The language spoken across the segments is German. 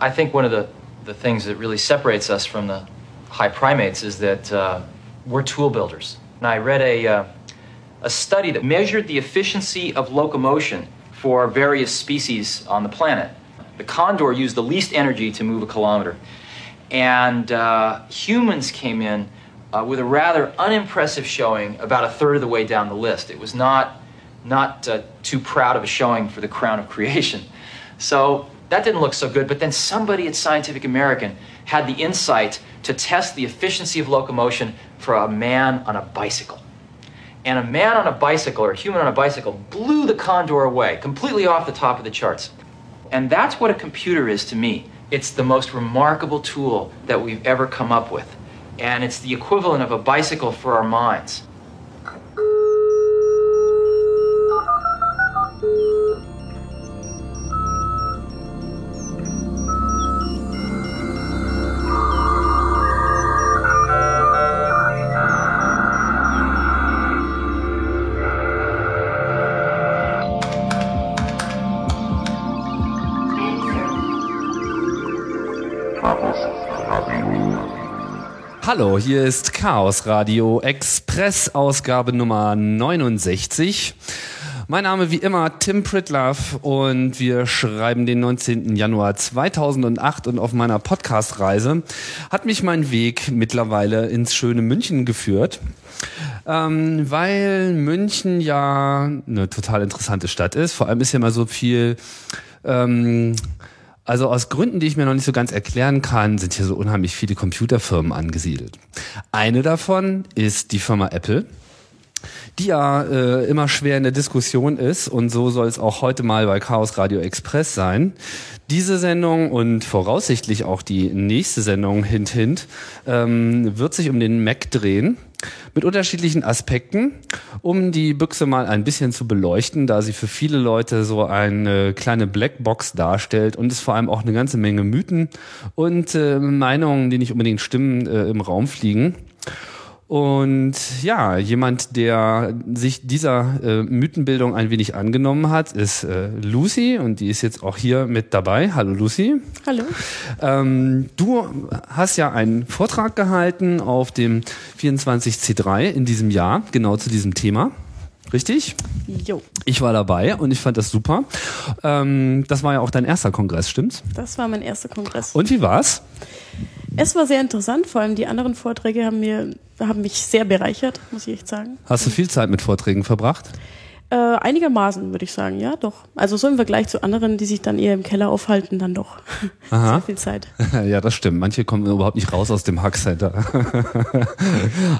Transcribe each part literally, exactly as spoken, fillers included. I think one of the, the things that really separates us from the high primates is that uh, we're tool builders. And I read a, uh, a study that measured the efficiency of locomotion for various species on the planet. The condor used the least energy to move a kilometer. And uh, humans came in uh, with a rather unimpressive showing about a third of the way down the list. It was not, not uh, too proud of a showing for the crown of creation. So that didn't look so good, but then somebody at Scientific American had the insight to test the efficiency of locomotion for a man on a bicycle. And a man on a bicycle, or a human on a bicycle, blew the condor away, completely off the top of the charts. And that's what a computer is to me. It's the most remarkable tool that we've ever come up with. And it's the equivalent of a bicycle for our minds. Hallo, hier ist Chaos Radio Express, Ausgabe Nummer neunundsechzig. Mein Name wie immer Tim Pritlove und wir schreiben den neunzehnten Januar zweitausendacht und auf meiner Podcast-Reise hat mich mein Weg mittlerweile ins schöne München geführt, ähm, weil München ja eine total interessante Stadt ist. Vor allem ist ja mal so viel... Ähm, Also aus Gründen, die ich mir noch nicht so ganz erklären kann, sind hier so unheimlich viele Computerfirmen angesiedelt. Eine davon ist die Firma Apple, die ja äh, immer schwer in der Diskussion ist und so soll es auch heute mal bei Chaos Radio Express sein. Diese Sendung und voraussichtlich auch die nächste Sendung, hint hint, ähm, wird sich um den Mac drehen. Mit unterschiedlichen Aspekten, um die Büchse mal ein bisschen zu beleuchten, da sie für viele Leute so eine kleine Blackbox darstellt und es vor allem auch eine ganze Menge Mythen und äh, Meinungen, die nicht unbedingt stimmen, äh, im Raum fliegen. Und ja, jemand, der sich dieser äh, Mythenbildung ein wenig angenommen hat, ist äh, Lucy und die ist jetzt auch hier mit dabei. Hallo Lucy. Hallo. Ähm, du hast ja einen Vortrag gehalten auf dem vierundzwanzig C drei in diesem Jahr, genau zu diesem Thema. Richtig? Jo. Ich war dabei und ich fand das super. Ähm, das war ja auch dein erster Kongress, stimmt's? Das war mein erster Kongress. Und wie war's? Es war sehr interessant, vor allem die anderen Vorträge haben, mir, haben mich sehr bereichert, muss ich echt sagen. Hast du viel Zeit mit Vorträgen verbracht? Äh, einigermaßen, würde ich sagen, ja, doch. Also so im Vergleich zu anderen, die sich dann eher im Keller aufhalten, dann doch. Aha. Sehr viel Zeit. Ja, das stimmt. Manche kommen überhaupt nicht raus aus dem Hackcenter.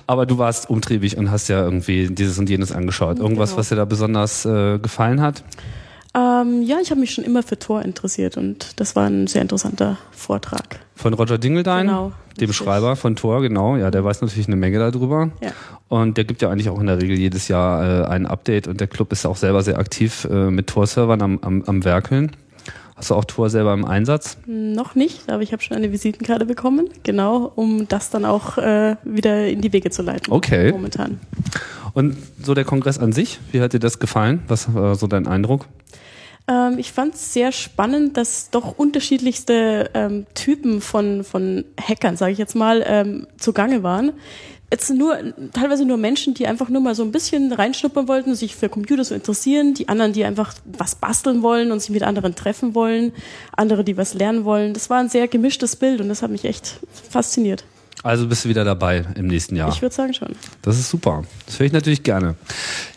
Aber du warst umtriebig und hast ja irgendwie dieses und jenes angeschaut. Irgendwas, genau. Was dir da besonders äh, gefallen hat? Ähm, ja, ich habe mich schon immer für Tor interessiert und das war ein sehr interessanter Vortrag. Von Roger Dingledine, genau, dem Schreiber von Tor, genau. Ja, der weiß natürlich eine Menge darüber. Ja. Und der gibt ja eigentlich auch in der Regel jedes Jahr äh, ein Update. Und der Club ist auch selber sehr aktiv äh, mit Tor-Servern am, am, am Werkeln. Hast du auch Tor selber im Einsatz? Noch nicht, aber ich habe schon eine Visitenkarte bekommen, genau, um das dann auch äh, wieder in die Wege zu leiten. Okay. Momentan. Und so der Kongress an sich, wie hat dir das gefallen? Was war so dein Eindruck? Ich fand es sehr spannend, dass doch unterschiedlichste ähm, Typen von von Hackern, sage ich jetzt mal, ähm, zugange waren. Jetzt nur teilweise nur Menschen, die einfach nur mal so ein bisschen reinschnuppern wollten, sich für Computer so interessieren. Die anderen, die einfach was basteln wollen und sich mit anderen treffen wollen. Andere, die was lernen wollen. Das war ein sehr gemischtes Bild und das hat mich echt fasziniert. Also bist du wieder dabei im nächsten Jahr? Ich würde sagen schon. Das ist super. Das höre ich natürlich gerne.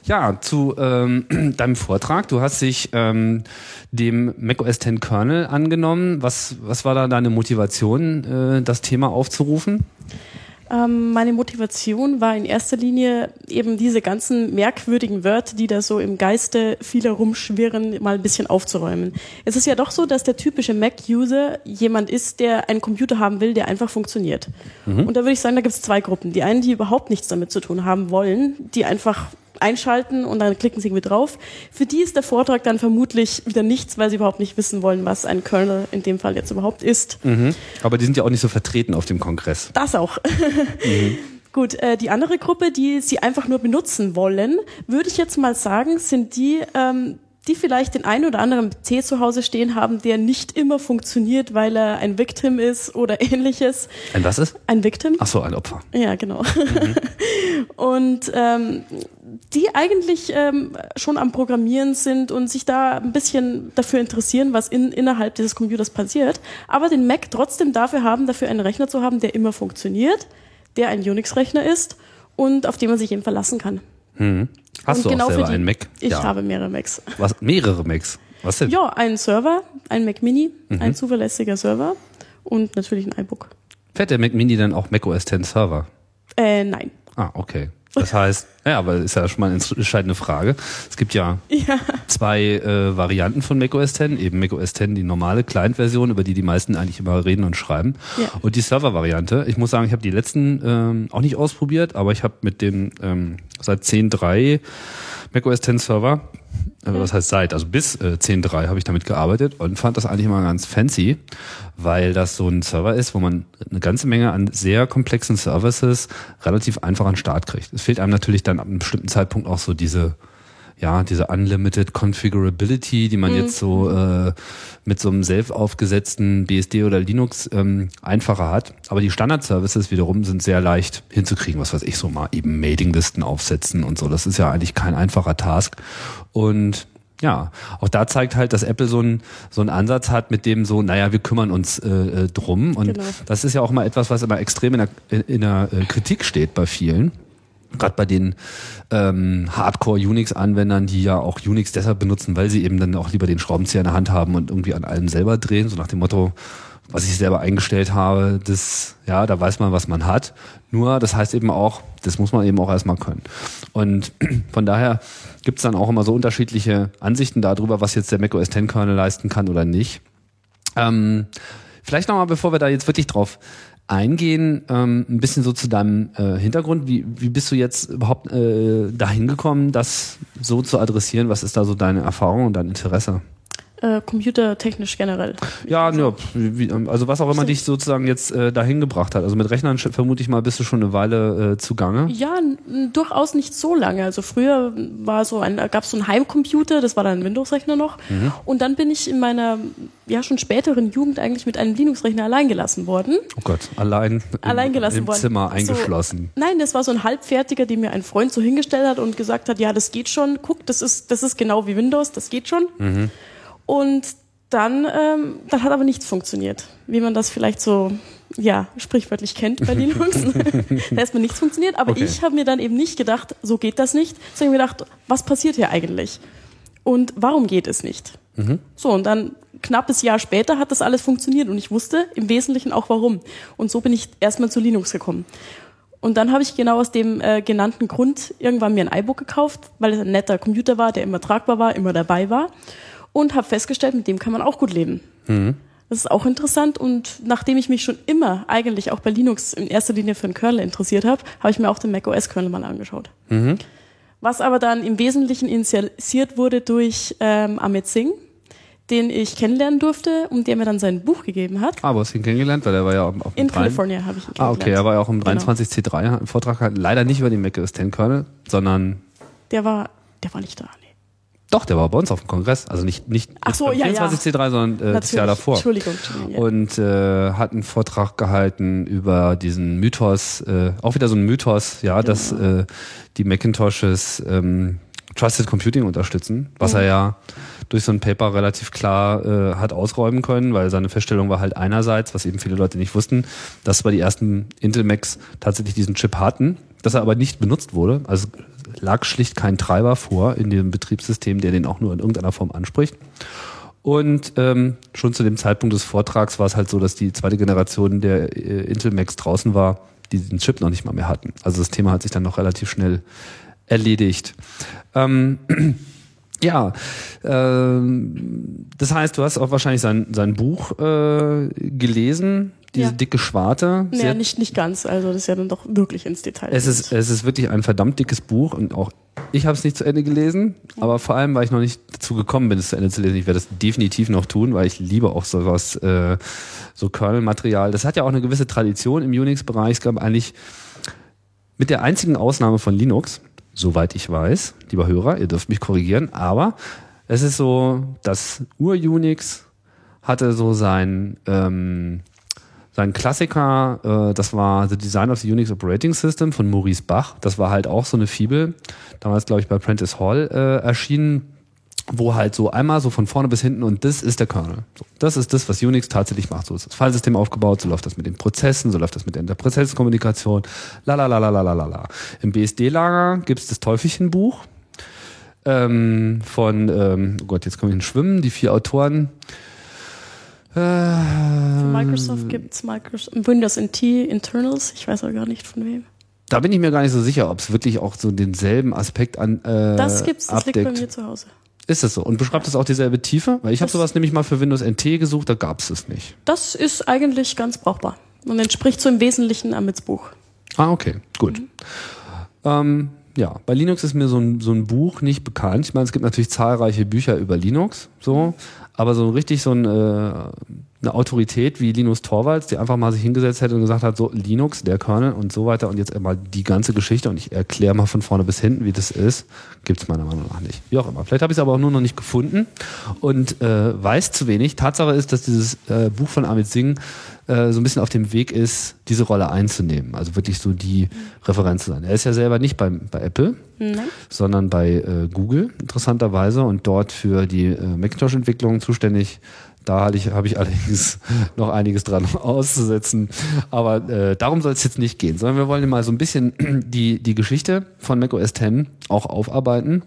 Ja, zu ähm, deinem Vortrag. Du hast dich ähm, dem Mac O S X Kernel angenommen. Was, was war da deine Motivation, äh, das Thema aufzurufen? Ähm, meine Motivation war in erster Linie eben diese ganzen merkwürdigen Wörter, die da so im Geiste vieler rumschwirren, mal ein bisschen aufzuräumen. Es ist ja doch so, dass der typische Mac-User jemand ist, der einen Computer haben will, der einfach funktioniert. Mhm. Und da würde ich sagen, da gibt es zwei Gruppen. Die einen, die überhaupt nichts damit zu tun haben wollen, die einfach einschalten und dann klicken sie irgendwie drauf. Für die ist der Vortrag dann vermutlich wieder nichts, weil sie überhaupt nicht wissen wollen, was ein Kernel in dem Fall jetzt überhaupt ist. Mhm. Aber die sind ja auch nicht so vertreten auf dem Kongress. Das auch. Mhm. Gut, äh, die andere Gruppe, die sie einfach nur benutzen wollen, würde ich jetzt mal sagen, sind die, ähm, die vielleicht den einen oder anderen P C zu Hause stehen haben, der nicht immer funktioniert, weil er ein Victim ist oder ähnliches. Ein was ist? Ein Victim. Ach so, ein Opfer. Ja, genau. Mhm. Und ähm, die eigentlich ähm, schon am Programmieren sind und sich da ein bisschen dafür interessieren, was in, innerhalb dieses Computers passiert, aber den Mac trotzdem dafür haben, dafür einen Rechner zu haben, der immer funktioniert, der ein Unix-Rechner ist und auf den man sich eben verlassen kann. Hm. Hast und du genau auch selber die, einen Mac? Ich ja. habe mehrere Macs. Was, mehrere Macs? Was denn? Ja, einen Server, einen Mac Mini, mhm. ein zuverlässiger Server und natürlich ein iBook. Fährt der Mac Mini dann auch Mac O S X Server? Äh, nein. Ah, okay. Das heißt, ja, aber ist ja schon mal eine entscheidende Frage. Es gibt ja, ja. zwei äh, Varianten von Mac O S X, eben Mac O S X, die normale Client-Version, über die die meisten eigentlich immer reden und schreiben, ja. und die Server-Variante. Ich muss sagen, ich habe die letzten ähm, auch nicht ausprobiert, aber ich habe mit dem ähm, seit zehn Punkt drei Mac O S X Server, äh, was heißt seit, also bis äh, zehn Punkt drei habe ich damit gearbeitet und fand das eigentlich immer ganz fancy, weil das so ein Server ist, wo man eine ganze Menge an sehr komplexen Services relativ einfach an den Start kriegt. Es fehlt einem natürlich dann ab einem bestimmten Zeitpunkt auch so diese, ja, diese Unlimited Configurability, die man mhm. jetzt so äh, mit so einem selbst aufgesetzten B S D oder Linux ähm, einfacher hat. Aber die Standard-Services wiederum sind sehr leicht hinzukriegen, was weiß ich, so mal eben Mailinglisten aufsetzen und so. Das ist ja eigentlich kein einfacher Task. Und ja, auch da zeigt halt, dass Apple so einen so einen Ansatz hat, mit dem so, naja, wir kümmern uns äh, drum. Und genau. das ist ja auch mal etwas, was immer extrem in der, in der Kritik steht bei vielen. Gerade bei den ähm, Hardcore-Unix-Anwendern, die ja auch Unix deshalb benutzen, weil sie eben dann auch lieber den Schraubenzieher in der Hand haben und irgendwie an allem selber drehen, so nach dem Motto, was ich selber eingestellt habe, das, ja, da weiß man, was man hat. Nur, das heißt eben auch, das muss man eben auch erstmal können. Und von daher gibt's dann auch immer so unterschiedliche Ansichten darüber, was jetzt der Mac O S X-Kernel leisten kann oder nicht. Ähm, vielleicht nochmal, bevor wir da jetzt wirklich drauf eingehen, ähm, ein bisschen so zu deinem äh, Hintergrund. Wie, wie bist du jetzt überhaupt äh, dahin gekommen, das so zu adressieren? Was ist da so deine Erfahrung und dein Interesse? Computertechnisch generell. Ja, ja, also was auch immer dich sozusagen jetzt äh, dahin gebracht hat. Also mit Rechnern vermute ich mal, bist du schon eine Weile äh, zugange. Ja, n- durchaus nicht so lange. Also früher war so ein, gab es so einen Heimcomputer, das war dann ein Windows-Rechner noch. Mhm. Und dann bin ich in meiner ja schon späteren Jugend eigentlich mit einem Linux-Rechner allein gelassen worden. Oh Gott, allein, allein im, gelassen im worden. Zimmer eingeschlossen. So, nein, das war so ein Halbfertiger, den mir ein Freund so hingestellt hat und gesagt hat, ja, das geht schon. Guck, das ist das ist genau wie Windows, das geht schon. Mhm. Und dann, ähm, dann hat aber nichts funktioniert, wie man das vielleicht so, ja, sprichwörtlich kennt bei Linux. Da erstmal nichts funktioniert, aber okay. ich habe mir dann eben nicht gedacht, so geht das nicht, sondern ich habe mir gedacht, was passiert hier eigentlich und warum geht es nicht? Mhm. So, und dann knappes Jahr später hat das alles funktioniert und ich wusste im Wesentlichen auch warum. Und so bin ich erstmal zu Linux gekommen. Und dann habe ich genau aus dem äh, genannten Grund irgendwann mir ein iBook gekauft, weil es ein netter Computer war, der immer tragbar war, immer dabei war. Und habe festgestellt, mit dem kann man auch gut leben. Mhm. Das ist auch interessant. Und nachdem ich mich schon immer eigentlich auch bei Linux in erster Linie für den Kernel interessiert habe, habe ich mir auch den Mac O S Kernel mal angeschaut. Mhm. Was aber dann im Wesentlichen initialisiert wurde durch ähm, Amit Singh, den ich kennenlernen durfte und der mir dann sein Buch gegeben hat. Ah, wo hast du ihn kennengelernt? Weil er war ja auf, auf in Kalifornien habe ich ihn kennengelernt. Ah, okay, er war ja auch im dreiundzwanzig C drei genau. einen Vortrag gehalten. Leider nicht über den Mac O S X Kernel, sondern... Der war, der war nicht da. Doch, der war bei uns auf dem Kongress, also nicht nicht Ach so, ja, vierundzwanzig C drei, ja. sondern äh, das Jahr davor. Entschuldigung. Ja. Und äh, hat einen Vortrag gehalten über diesen Mythos, äh, auch wieder so ein Mythos, ja, genau. dass äh, die Macintoshes ähm, Trusted Computing unterstützen, was mhm. er ja durch so ein Paper relativ klar äh, hat ausräumen können, weil seine Feststellung war halt einerseits, was eben viele Leute nicht wussten, dass bei die ersten Intel Macs tatsächlich diesen Chip hatten, dass er aber nicht benutzt wurde, also lag schlicht kein Treiber vor in dem Betriebssystem, der den auch nur in irgendeiner Form anspricht. Und ähm, schon zu dem Zeitpunkt des Vortrags war es halt so, dass die zweite Generation der äh, Intel Macs draußen war, die diesen Chip noch nicht mal mehr hatten. Also das Thema hat sich dann noch relativ schnell erledigt. Ähm, ja, ähm, das heißt, du hast auch wahrscheinlich sein, sein Buch äh, gelesen. Diese ja. dicke Schwarte. Naja, nicht, nicht ganz. Also das ist ja dann doch wirklich ins Detail. Es ist, es ist wirklich ein verdammt dickes Buch und auch ich habe es nicht zu Ende gelesen, ja. aber vor allem, weil ich noch nicht dazu gekommen bin, es zu Ende zu lesen. Ich werde es definitiv noch tun, weil ich liebe auch sowas, äh, so Kernel-Material. Das hat ja auch eine gewisse Tradition im Unix-Bereich. Es gab eigentlich mit der einzigen Ausnahme von Linux, soweit ich weiß, lieber Hörer, ihr dürft mich korrigieren, aber... es ist so, das Ur-Unix hatte so sein, ähm, sein Klassiker, äh, das war The Design of the Unix Operating System von Maurice Bach. Das war halt auch so eine Fibel, damals glaube ich bei Prentice Hall äh, erschienen, wo halt so einmal so von vorne bis hinten und das ist der Kernel. So, das ist das, was Unix tatsächlich macht. So ist das Filesystem aufgebaut, so läuft das mit den Prozessen, so läuft das mit der Prozesskommunikation, la la la la la la la. Im B S D-Lager gibt es das Teufelchenbuch ähm, von, ähm, oh Gott, jetzt komme ich ins Schwimmen, die vier Autoren. Äh, von Microsoft gibt es Windows N T Internals, ich weiß aber gar nicht von wem. Da bin ich mir gar nicht so sicher, ob es wirklich auch so denselben Aspekt an äh, Das gibt's, das abdeckt. Liegt bei mir zu Hause. Ist das so? Und beschreibt es auch dieselbe Tiefe? Weil ich habe sowas nämlich mal für Windows N T gesucht, da gab es es nicht. Das ist eigentlich ganz brauchbar und entspricht so im Wesentlichen Amits Buch. Ah, okay, gut. Mhm. Ähm, ja, bei Linux ist mir so ein, so ein Buch nicht bekannt. Ich meine, es gibt natürlich zahlreiche Bücher über Linux, so, aber so richtig so ein, äh, eine Autorität wie Linus Torvalds, die einfach mal sich hingesetzt hätte und gesagt hat, so Linux, der Kernel und so weiter und jetzt mal die ganze Geschichte und ich erkläre mal von vorne bis hinten, wie das ist, gibt es meiner Meinung nach nicht. Wie auch immer. Vielleicht habe ich es aber auch nur noch nicht gefunden und äh, weiß zu wenig. Tatsache ist, dass dieses äh, Buch von Amit Singh äh, so ein bisschen auf dem Weg ist, diese Rolle einzunehmen. Also wirklich so die Referenz zu sein. Er ist ja selber nicht bei, bei Apple, nein, sondern bei äh, Google, interessanterweise, und dort für die äh, Macintosh-Entwicklung zuständig. Da habe ich, hab ich allerdings noch einiges dran auszusetzen. Aber äh, darum soll es jetzt nicht gehen, sondern wir wollen mal so ein bisschen die, die Geschichte von Mac O S X auch aufarbeiten.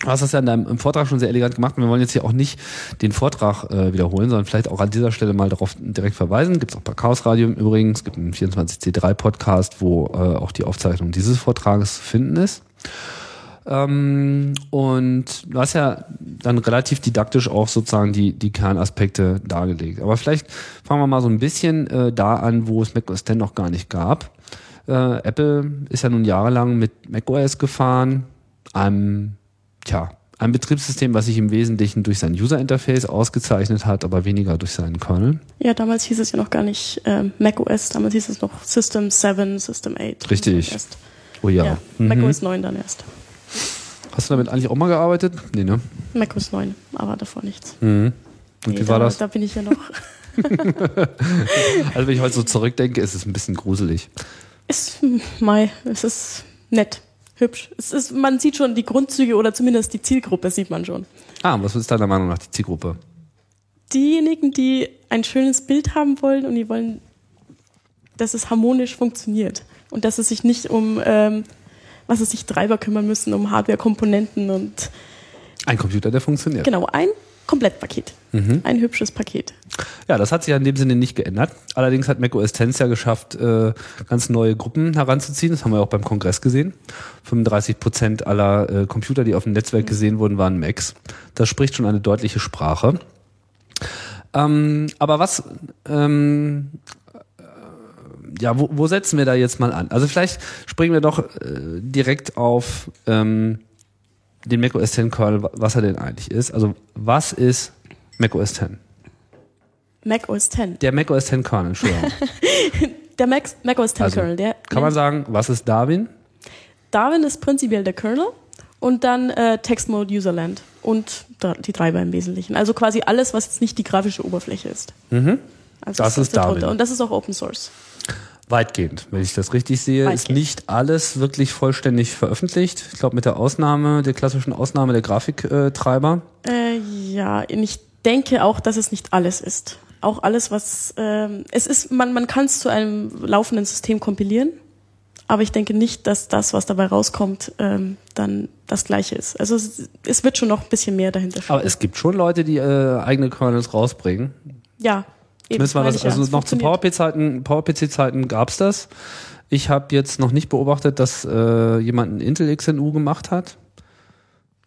Du hast das ja in deinem im Vortrag schon sehr elegant gemacht und wir wollen jetzt hier auch nicht den Vortrag äh, wiederholen, sondern vielleicht auch an dieser Stelle mal darauf direkt verweisen. Gibt es auch bei Chaos Radio übrigens, gibt einen vierundzwanzig C drei Podcast, wo äh, auch die Aufzeichnung dieses Vortrages zu finden ist. Und du hast ja dann relativ didaktisch auch sozusagen die, die Kernaspekte dargelegt. Aber vielleicht fangen wir mal so ein bisschen äh, da an, wo es Mac O S X noch gar nicht gab. Äh, Apple ist ja nun jahrelang mit macOS gefahren, einem, tja, einem Betriebssystem, was sich im Wesentlichen durch sein User-Interface ausgezeichnet hat, aber weniger durch seinen Kernel. Ja, damals hieß es ja noch gar nicht äh, macOS, damals hieß es noch System sieben, System acht. Richtig. Oh ja. ja mhm. macOS neun dann erst. Hast du damit eigentlich auch mal gearbeitet? Nee, ne? macOS neun, aber davor nichts. Mhm. Und nee, wie war da, das? Da bin ich ja noch. Also wenn ich heute so zurückdenke, ist es ein bisschen gruselig. Es, mei, es ist nett, hübsch. Es ist, man sieht schon die Grundzüge oder zumindest die Zielgruppe sieht man schon. Ah, was ist deiner Meinung nach die Zielgruppe? Diejenigen, die ein schönes Bild haben wollen und die wollen, dass es harmonisch funktioniert und dass es sich nicht um... Ähm, was es sich Treiber kümmern müssen, um Hardware-Komponenten und... Ein Computer, der funktioniert. Genau, ein Komplettpaket. Mhm. Ein hübsches Paket. Ja, das hat sich ja in dem Sinne nicht geändert. Allerdings hat macOS X ja geschafft, äh, ganz neue Gruppen heranzuziehen. Das haben wir auch beim Kongress gesehen. fünfunddreißig Prozent aller äh, Computer, die auf dem Netzwerk mhm. gesehen wurden, waren Macs. Das spricht schon eine deutliche Sprache. Ähm, aber was... Ähm, Ja, wo, wo setzen wir da jetzt mal an? Also vielleicht springen wir doch äh, direkt auf ähm, den macOS X Kernel, was er denn eigentlich ist. Also was ist macOS X? macOS X. Der macOS X Kernel, Entschuldigung. Der Mac, macOS X Kernel. Der, kann man sagen, was ist Darwin? Darwin ist prinzipiell der Kernel und dann äh, Textmode Userland und die Treiber im Wesentlichen. Also quasi alles, was jetzt nicht die grafische Oberfläche ist. Mhm. Also das, das ist Darwin. Und das ist auch Open Source. Weitgehend, wenn ich das richtig sehe, Weitgehend. Ist nicht alles wirklich vollständig veröffentlicht. Ich glaube, mit der Ausnahme, der klassischen Ausnahme der Grafiktreiber. Äh, ja, ich denke auch, dass es nicht alles ist. Auch alles, was ähm, es ist, man, man kann es zu einem laufenden System kompilieren, aber ich denke nicht, dass das, was dabei rauskommt, ähm, dann das Gleiche ist. Also es, es wird schon noch ein bisschen mehr dahinter stehen. Aber es gibt schon Leute, die äh, eigene Kernels rausbringen. Ja. Zumindest war das, also ja, noch zu PowerPC-Zeiten, PowerPC-Zeiten gab es das. Ich habe jetzt noch nicht beobachtet, dass äh, jemand ein Intel X N U gemacht hat.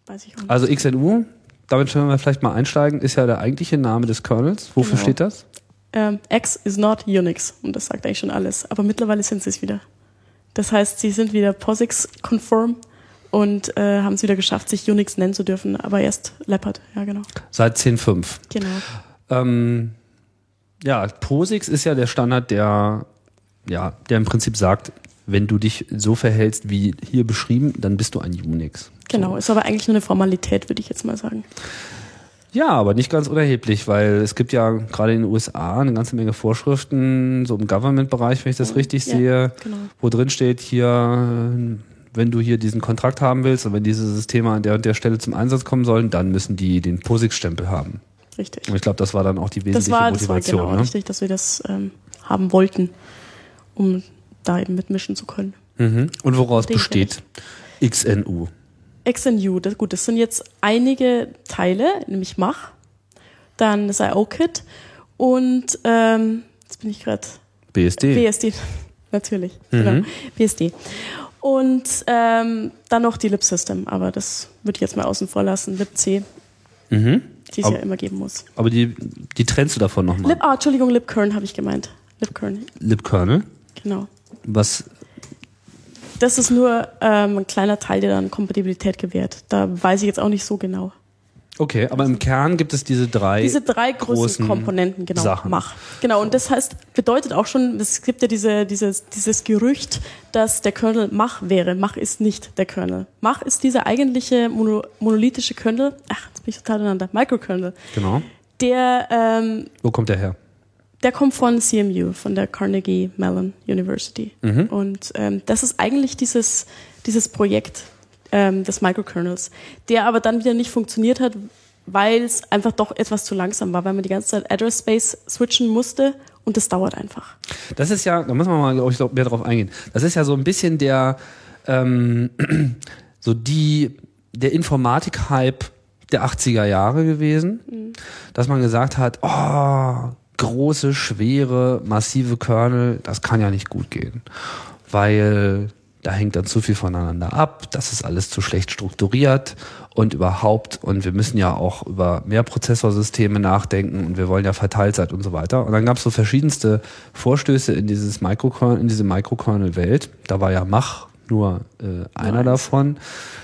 Weiß ich auch nicht. Also X N U, damit können wir vielleicht mal einsteigen, ist ja der eigentliche Name des Kernels. Wofür genau. steht das? Ähm, X is not Unix. Und das sagt eigentlich schon alles. Aber mittlerweile sind sie es wieder. Das heißt, sie sind wieder POSIX-konform und äh, haben es wieder geschafft, sich Unix nennen zu dürfen. Aber erst Leopard, ja genau. Seit zehn Punkt fünf. Genau. Ähm... Ja, POSIX ist ja der Standard, der, ja, der im Prinzip sagt, wenn du dich so verhältst wie hier beschrieben, dann bist du ein Unix. Genau, so. Ist aber eigentlich nur eine Formalität, würde ich jetzt mal sagen. Ja, aber nicht ganz unerheblich, weil es gibt ja gerade in den U S A eine ganze Menge Vorschriften, so im Government-Bereich, wenn ich das richtig ja, sehe, genau. wo drin steht hier, wenn du hier diesen Kontrakt haben willst und wenn diese Systeme an der und der Stelle zum Einsatz kommen sollen, dann müssen die den POSIX-Stempel haben. Richtig. Und ich glaube, das war dann auch die wesentliche das war, Motivation. Das war genau ne? richtig, dass wir das ähm, haben wollten, um da eben mitmischen zu können. Mhm. Und woraus Den besteht X N U? X N U, das, gut, das sind jetzt einige Teile, nämlich Mach, dann das I O Kit und ähm, jetzt bin ich gerade... B S D. B S D, natürlich. Mhm. Genau, B S D. Und ähm, dann noch die Lib-System, aber das würde ich jetzt mal außen vor lassen, Lib-C, mhm. die es ja immer geben muss. Aber die, die trennst du davon nochmal? Lib, ah, Entschuldigung, Lib-Kern habe ich gemeint. Lib-Kernel. Lib-Kernel? Genau. Was... Das ist nur ähm, ein kleiner Teil, der dann Kompatibilität gewährt. Da weiß ich jetzt auch nicht so genau. Okay, aber im Kern gibt es diese drei Diese drei großen Komponenten, genau, Sachen. Mach. Genau, und das heißt, bedeutet auch schon, es gibt ja diese, dieses, dieses Gerücht, dass der Kernel Mach wäre. Mach ist nicht der Kernel. Mach ist dieser eigentliche mono, monolithische Kernel, ach, jetzt bin ich total durcheinander, Microkernel. Genau. Der, ähm, wo kommt der her? Der kommt von C M U, von der Carnegie Mellon University. Mhm. Und ähm, das ist eigentlich dieses, dieses Projekt ähm, des Microkernels, der aber dann wieder nicht funktioniert hat, weil es einfach doch etwas zu langsam war, weil man die ganze Zeit Address Space switchen musste und das dauert einfach. Das ist ja, da müssen wir mal ich glaub, mehr drauf eingehen, das ist ja so ein bisschen der, ähm, so die, der Informatik-Hype der achtziger Jahre gewesen, mhm. dass man gesagt hat, oh, große, schwere, massive Kernel, das kann ja nicht gut gehen, weil da hängt dann zu viel voneinander ab, das ist alles zu schlecht strukturiert und überhaupt und wir müssen ja auch über mehr Prozessorsysteme nachdenken und wir wollen ja Verteiltheit und so weiter. Und dann gab es so verschiedenste Vorstöße in dieses Microkernel, in diese Microkernel-Welt, da war ja Mach nur äh, einer Nein. davon.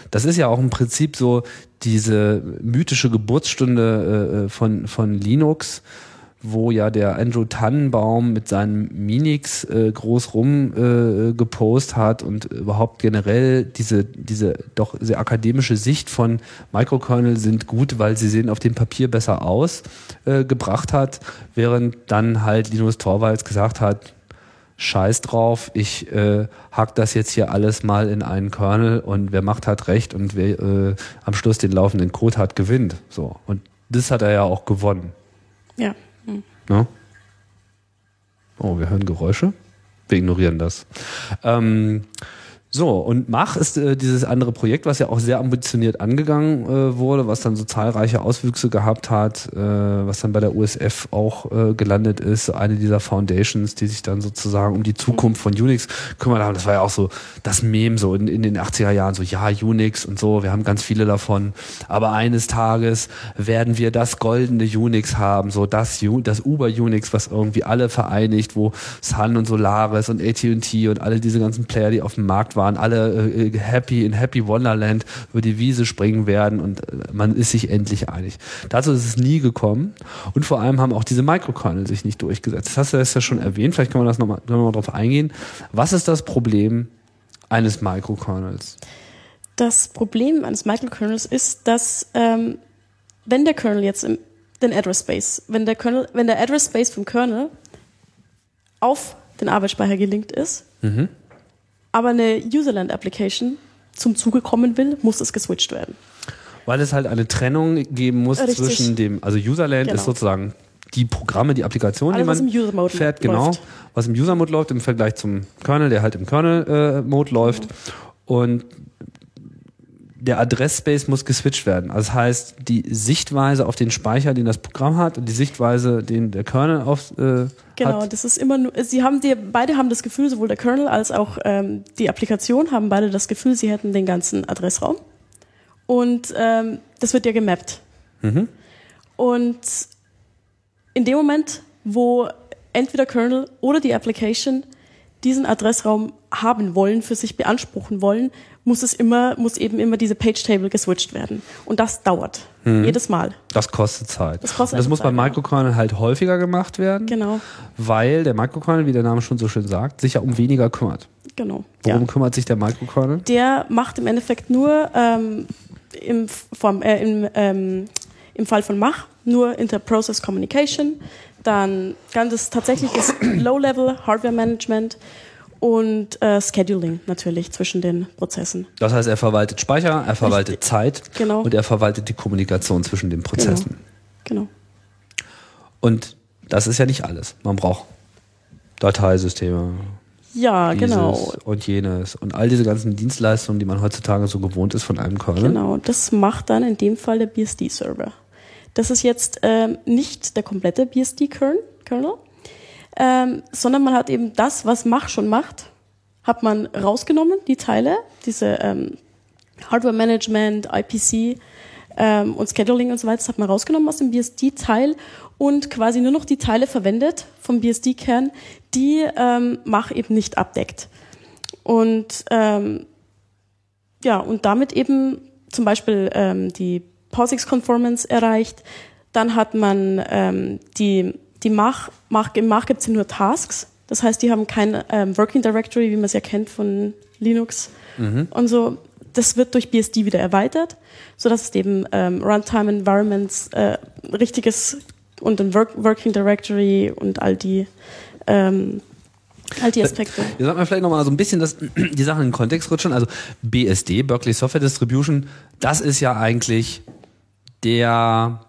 Das ist ja auch im Prinzip so diese mythische Geburtsstunde äh, von, von Linux, wo ja der Andrew Tannenbaum mit seinem Minix äh, groß rum äh, gepostet hat und überhaupt generell diese diese doch sehr akademische Sicht von Microkernel sind gut, weil sie sehen auf dem Papier besser aus, äh, gebracht hat, während dann halt Linus Torvalds gesagt hat, scheiß drauf, ich äh, hack das jetzt hier alles mal in einen Kernel und wer macht hat recht und wer äh, am Schluss den laufenden Code hat, gewinnt. So. Und das hat er ja auch gewonnen. Ja. No? Oh, wir hören Geräusche. Wir ignorieren das. Ähm, so, und Mach ist äh, dieses andere Projekt, was ja auch sehr ambitioniert angegangen äh, wurde, was dann so zahlreiche Auswüchse gehabt hat, äh, was dann bei der U S F auch äh, gelandet ist. Eine dieser Foundations, die sich dann sozusagen um die Zukunft von Unix kümmert haben. Das war ja auch so das Meme so in, in den achtziger Jahren. So, ja, Unix und so, wir haben ganz viele davon. Aber eines Tages werden wir das goldene Unix haben, so das, das Uber-Unix, was irgendwie alle vereinigt, wo Sun und Solaris und A T und T und alle diese ganzen Player, die auf dem Markt waren, alle äh, happy in Happy Wonderland über die Wiese springen werden und äh, man ist sich endlich einig. Dazu ist es nie gekommen und vor allem haben auch diese Microkernel sich nicht durchgesetzt. Das hast du das ja schon erwähnt, vielleicht können wir das nochmal noch mal drauf eingehen. Was ist das Problem eines Microkernels? Das Problem eines Microkernels ist, dass ähm, wenn der Kernel jetzt im, den Address Space, wenn der Kernel, wenn der Address Space vom Kernel auf den Arbeitsspeicher gelinkt ist, mhm. aber eine Userland-Application zum Zuge kommen will, muss es geswitcht werden. Weil es halt eine Trennung geben muss Richtig. zwischen dem, also Userland genau. ist sozusagen die Programme, die Applikationen, also die man fährt, läuft. genau, was im User-Mode läuft im Vergleich zum Kernel, der halt im Kernel-Mode läuft mhm. und der Adressspace muss geswitcht werden. Also das heißt, die Sichtweise auf den Speicher, den das Programm hat, und die Sichtweise, den der Kernel auf, äh, genau, hat. Das ist immer nur, sie haben die, beide haben das Gefühl, sowohl der Kernel als auch ähm, die Applikation haben beide das Gefühl, sie hätten den ganzen Adressraum. Und ähm, das wird ja gemappt. Mhm. Und in dem Moment, wo entweder Kernel oder die Application diesen Adressraum haben wollen, für sich beanspruchen wollen, muss es immer, muss eben immer diese Page-Table geswitcht werden. Und das dauert. Mhm. Jedes Mal. Das kostet Zeit. Das, kostet das muss Zeit, bei Microkernel ja. halt häufiger gemacht werden. Genau. Weil der Microkernel, wie der Name schon so schön sagt, sich ja um weniger kümmert. Genau. Worum ja. kümmert sich der Microkernel? Der macht im Endeffekt nur ähm, im, vom, äh, im, ähm, im Fall von Mach nur Inter-Process Communication, dann ganz tatsächliches Low-Level Hardware Management und äh, Scheduling natürlich zwischen den Prozessen. Das heißt, er verwaltet Speicher, er verwaltet Richtig. Zeit genau. und er verwaltet die Kommunikation zwischen den Prozessen. Genau. genau. Und das ist ja nicht alles. Man braucht Dateisysteme. Ja, dieses genau. Und jenes. Und all diese ganzen Dienstleistungen, die man heutzutage so gewohnt ist von einem Kernel. Genau, das macht dann in dem Fall der B S D-Server. Das ist jetzt ähm, nicht der komplette B S D-Kernel, ähm, sondern man hat eben das, was Mach schon macht, hat man rausgenommen, die Teile, diese ähm, Hardware-Management, I P C ähm, und Scheduling und so weiter, das hat man rausgenommen aus dem B S D-Teil und quasi nur noch die Teile verwendet vom B S D-Kern, die ähm, Mach eben nicht abdeckt. Und ähm, ja, und damit eben zum Beispiel ähm, die POSIX-Conformance erreicht, dann hat man ähm, die, die Mach, Mach, im Mach gibt es ja nur Tasks, das heißt, die haben kein ähm, Working Directory, wie man es ja kennt von Linux mhm. und so. Das wird durch B S D wieder erweitert, sodass es eben ähm, Runtime Environments, äh, richtiges und ein Work, Working Directory und all die ähm, all die Aspekte. Wir sollten vielleicht nochmal so ein bisschen das, die Sachen in den Kontext rutschen. Also B S D, Berkeley Software Distribution, das ist ja eigentlich der,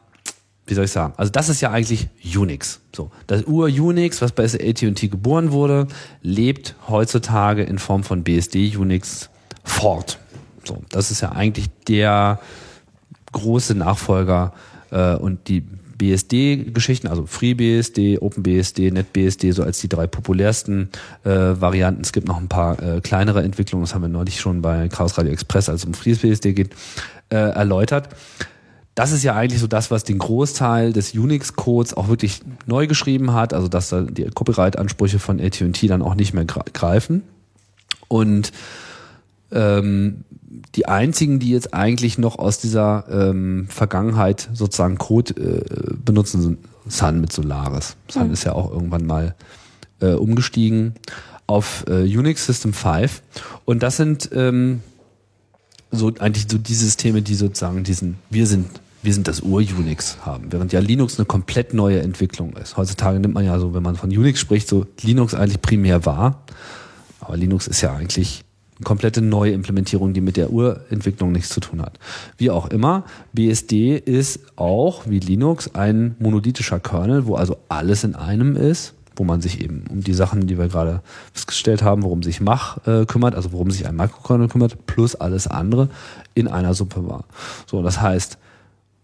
wie soll ich sagen, also das ist ja eigentlich UNIX. So, das Ur-UNIX, was bei A T und T geboren wurde, lebt heutzutage in Form von B S D-UNIX fort. So, das ist ja eigentlich der große Nachfolger äh, und die B S D-Geschichten, also FreeBSD, OpenBSD, NetBSD, so als die drei populärsten äh, Varianten. Es gibt noch ein paar äh, kleinere Entwicklungen, das haben wir neulich schon bei Chaos Radio Express, als es um FreeBSD geht, äh, erläutert. Das ist ja eigentlich so das, was den Großteil des UNIX-Codes auch wirklich neu geschrieben hat, also dass da die Copyright-Ansprüche von A T und T dann auch nicht mehr greifen. Und ähm, die einzigen, die jetzt eigentlich noch aus dieser ähm, Vergangenheit sozusagen Code äh, benutzen, sind Sun mit Solaris. Sun mhm. ist ja auch irgendwann mal äh, umgestiegen auf äh, UNIX System fünf. Und das sind ähm, so eigentlich so die Systeme, die sozusagen diesen wir sind wir sind das Ur-UNIX haben, während ja Linux eine komplett neue Entwicklung ist. Heutzutage nimmt man ja so, wenn man von UNIX spricht, so Linux eigentlich primär wahr, aber Linux ist ja eigentlich komplette neue Implementierung, die mit der Urentwicklung nichts zu tun hat. Wie auch immer, B S D ist auch wie Linux ein monolithischer Kernel, wo also alles in einem ist, wo man sich eben um die Sachen, die wir gerade festgestellt haben, worum sich Mach äh, kümmert, also worum sich ein Mikrokernel kümmert, plus alles andere in einer Suppe war. So, das heißt,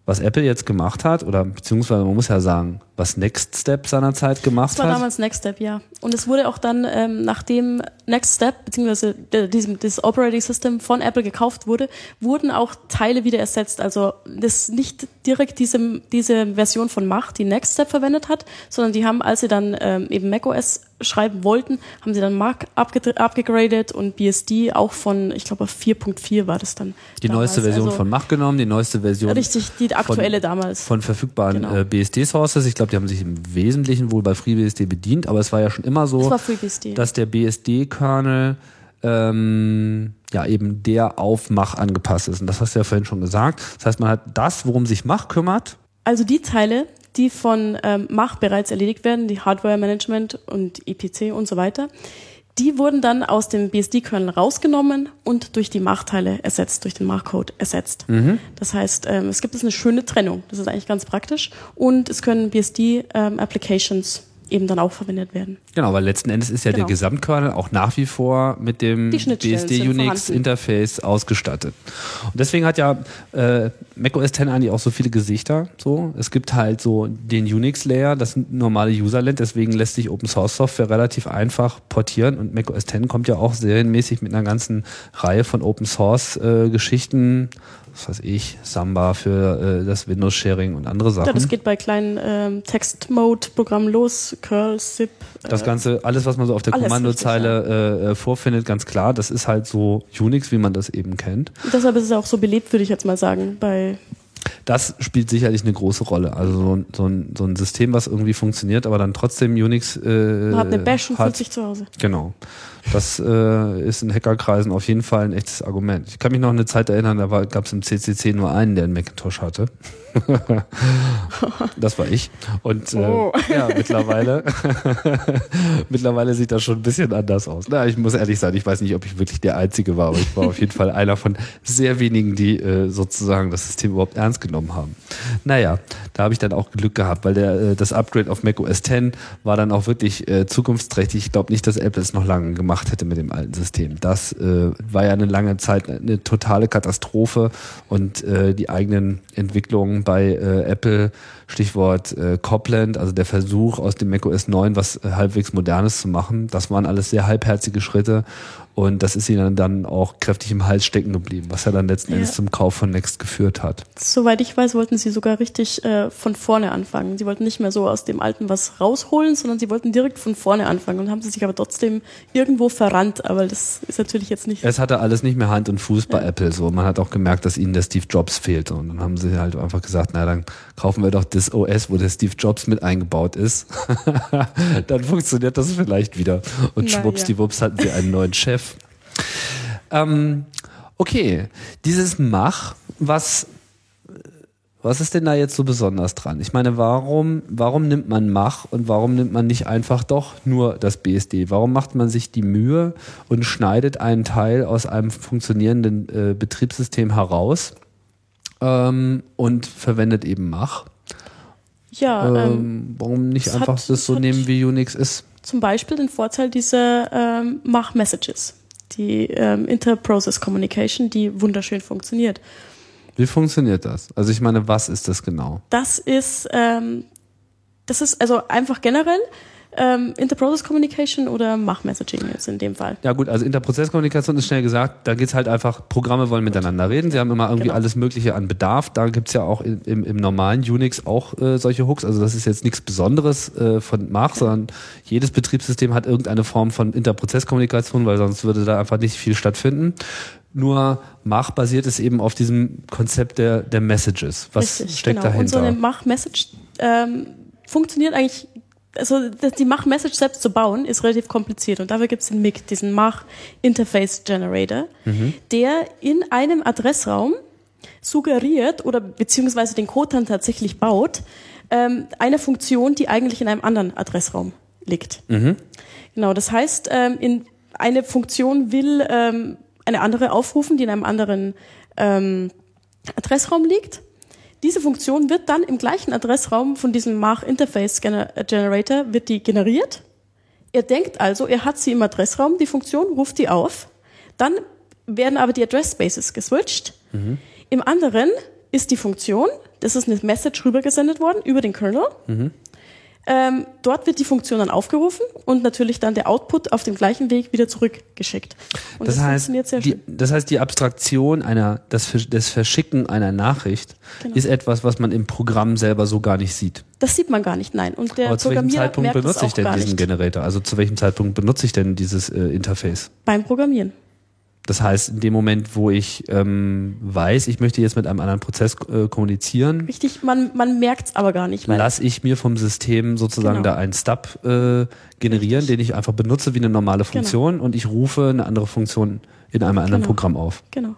was Apple jetzt gemacht hat, oder beziehungsweise man muss ja sagen, was Next Step seinerzeit gemacht hat. Das war damals Next Step, ja. Und es wurde auch dann, ähm, nachdem Next Step, beziehungsweise äh, diesem, das Operating System von Apple gekauft wurde, wurden auch Teile wieder ersetzt. Also das nicht direkt diese, diese Version von Mach, die Next Step verwendet hat, sondern die haben, als sie dann ähm, eben macOS schreiben wollten, haben sie dann Mach abgegradet und B S D auch von, ich glaube, vier Punkt vier war das dann. Die damals. Neueste Version also, von Mach genommen, die neueste Version. Richtig, die aktuelle von, damals. Von verfügbaren genau. äh, B S D-Sources. Ich glaube, die haben sich im Wesentlichen wohl bei FreeBSD bedient, aber es war ja schon immer so, das dass der B S D-Kernel ähm, ja eben der auf Mach angepasst ist. Und das hast du ja vorhin schon gesagt. Das heißt, man hat das, worum sich Mach kümmert. Also die Teile, die von ähm, Mach bereits erledigt werden, die Hardware-Management und I P C und so weiter, die wurden dann aus dem B S D-Kernel rausgenommen und durch die Mach-Teile ersetzt, durch den Mach-Code ersetzt. Mhm. Das heißt, ähm, es gibt jetzt eine schöne Trennung. Das ist eigentlich ganz praktisch. Und es können B S D-Applications ähm, eben dann auch verwendet werden. Genau, weil letzten Endes ist ja genau. der Gesamtkernel auch nach wie vor mit dem B S D-Unix-Interface ausgestattet. Und deswegen hat ja äh, macOS X eigentlich auch so viele Gesichter. So, es gibt halt so den Unix-Layer, das normale Userland, deswegen lässt sich Open-Source-Software relativ einfach portieren und macOS X kommt ja auch serienmäßig mit einer ganzen Reihe von Open-Source-Geschichten, was weiß ich, Samba für äh, das Windows-Sharing und andere Sachen. Ja, das geht bei kleinen ähm, Text-Mode-Programmen los, Curl, Zip. Äh, das Ganze, alles, was man so auf der Kommandozeile richtig, ja. äh, vorfindet, ganz klar, das ist halt so Unix, wie man das eben kennt. Und deshalb ist es auch so belebt, würde ich jetzt mal sagen. Bei das spielt sicherlich eine große Rolle. Also so ein, so ein, so ein System, was irgendwie funktioniert, aber dann trotzdem Unix äh, man hat eine Bash und fühlt sich zu Hause. Genau. Das äh, ist in Hackerkreisen auf jeden Fall ein echtes Argument. Ich kann mich noch an eine Zeit erinnern, da gab es im C C C nur einen, der einen Macintosh hatte. Das war ich. Und äh, oh. ja, mittlerweile mittlerweile sieht das schon ein bisschen anders aus. Na, ich muss ehrlich sein, ich weiß nicht, ob ich wirklich der Einzige war, aber ich war auf jeden Fall einer von sehr wenigen, die äh, sozusagen das System überhaupt ernst genommen haben. Naja, da habe ich dann auch Glück gehabt, weil der, äh, das Upgrade auf Mac O S X war dann auch wirklich äh, zukunftsträchtig. Ich glaube nicht, dass Apple es noch lange gemacht hätte mit dem alten System. Das äh, war ja eine lange Zeit eine totale Katastrophe und äh, die eigenen Entwicklungen bei äh, Apple, Stichwort äh, Copland, also der Versuch aus dem Mac O S neun was äh, halbwegs Modernes zu machen, das waren alles sehr halbherzige Schritte und das ist ihnen dann auch kräftig im Hals stecken geblieben, was ja dann letzten ja. Endes zum Kauf von Next geführt hat. Soweit ich weiß, wollten sie sogar richtig äh, von vorne anfangen. Sie wollten nicht mehr so aus dem Alten was rausholen, sondern sie wollten direkt von vorne anfangen und haben sie sich aber trotzdem irgendwo verrannt, aber das ist natürlich jetzt nicht... Es hatte alles nicht mehr Hand und Fuß ja. bei Apple, so. Man hat auch gemerkt, dass ihnen der Steve Jobs fehlte und dann haben sie halt einfach gesagt, na dann kaufen wir doch das O S, wo der Steve Jobs mit eingebaut ist. Dann funktioniert das vielleicht wieder. Und na, schwuppsdiwupps ja. hatten sie einen neuen Chef. Ähm, okay, dieses Mach, was, was ist denn da jetzt so besonders dran? Ich meine, warum, warum nimmt man Mach und warum nimmt man nicht einfach doch nur das B S D? Warum macht man sich die Mühe und schneidet einen Teil aus einem funktionierenden äh, Betriebssystem heraus? Und verwendet eben Mach. Ja, ähm, warum nicht einfach hat, das so nehmen, wie Unix ist? Zum Beispiel den Vorteil dieser ähm, Mach-Messages, die ähm, Inter-Process-Communication, die wunderschön funktioniert. Wie funktioniert das? Also ich meine, was ist das genau? Das ist, ähm, das ist also einfach generell Ähm, Inter-Process-Communication oder Mach-Messaging jetzt in dem Fall? Ja gut, also Inter-Process-Kommunikation ist schnell gesagt, da geht's halt einfach, Programme wollen miteinander reden, sie haben immer irgendwie genau. alles mögliche an Bedarf, da gibt's ja auch in, im, im normalen Unix auch äh, solche Hooks, also das ist jetzt nichts Besonderes äh, von Mach, okay. sondern jedes Betriebssystem hat irgendeine Form von Inter-Prozess-Kommunikation, weil sonst würde da einfach nicht viel stattfinden. Nur Mach basiert es eben auf diesem Konzept der, der Messages. Was Richtig, steckt genau. dahinter? Und so eine Mach-Message ähm, funktioniert eigentlich. Also die Mach-Message selbst zu bauen, ist relativ kompliziert. Und dafür gibt es den M I G, diesen Mach-Interface-Generator, mhm. der in einem Adressraum suggeriert oder beziehungsweise den Code dann tatsächlich baut, ähm, eine Funktion, die eigentlich in einem anderen Adressraum liegt. Mhm. Genau, das heißt, ähm, in eine Funktion will ähm, eine andere aufrufen, die in einem anderen ähm, Adressraum liegt. Diese Funktion wird dann im gleichen Adressraum von diesem Mach Interface Generator wird die generiert. Er denkt also, er hat sie im Adressraum, die Funktion, ruft die auf. Dann werden aber die Address Spaces geswitcht. Mhm. Im anderen ist die Funktion, das ist eine Message rübergesendet worden über den Kernel. Mhm. Ähm, dort wird die Funktion dann aufgerufen und natürlich dann der Output auf dem gleichen Weg wieder zurückgeschickt. Und das, das heißt, funktioniert sehr die, schön. Das heißt, die Abstraktion einer, das, das Verschicken einer Nachricht genau. ist etwas, was man im Programm selber so gar nicht sieht. Das sieht man gar nicht, nein. Und der Aber zu welchem Zeitpunkt benutze ich denn diesen Generator? Also zu welchem Zeitpunkt benutze ich denn dieses äh, Interface? Beim Programmieren. Das heißt, in dem Moment, wo ich ähm, weiß, ich möchte jetzt mit einem anderen Prozess äh, kommunizieren. Richtig, man, man merkt es aber gar nicht. Lasse ich mir vom System sozusagen genau. da einen Stub äh, generieren, Richtig. Den ich einfach benutze wie eine normale Funktion genau. und ich rufe eine andere Funktion in einem anderen genau. Programm auf. Genau.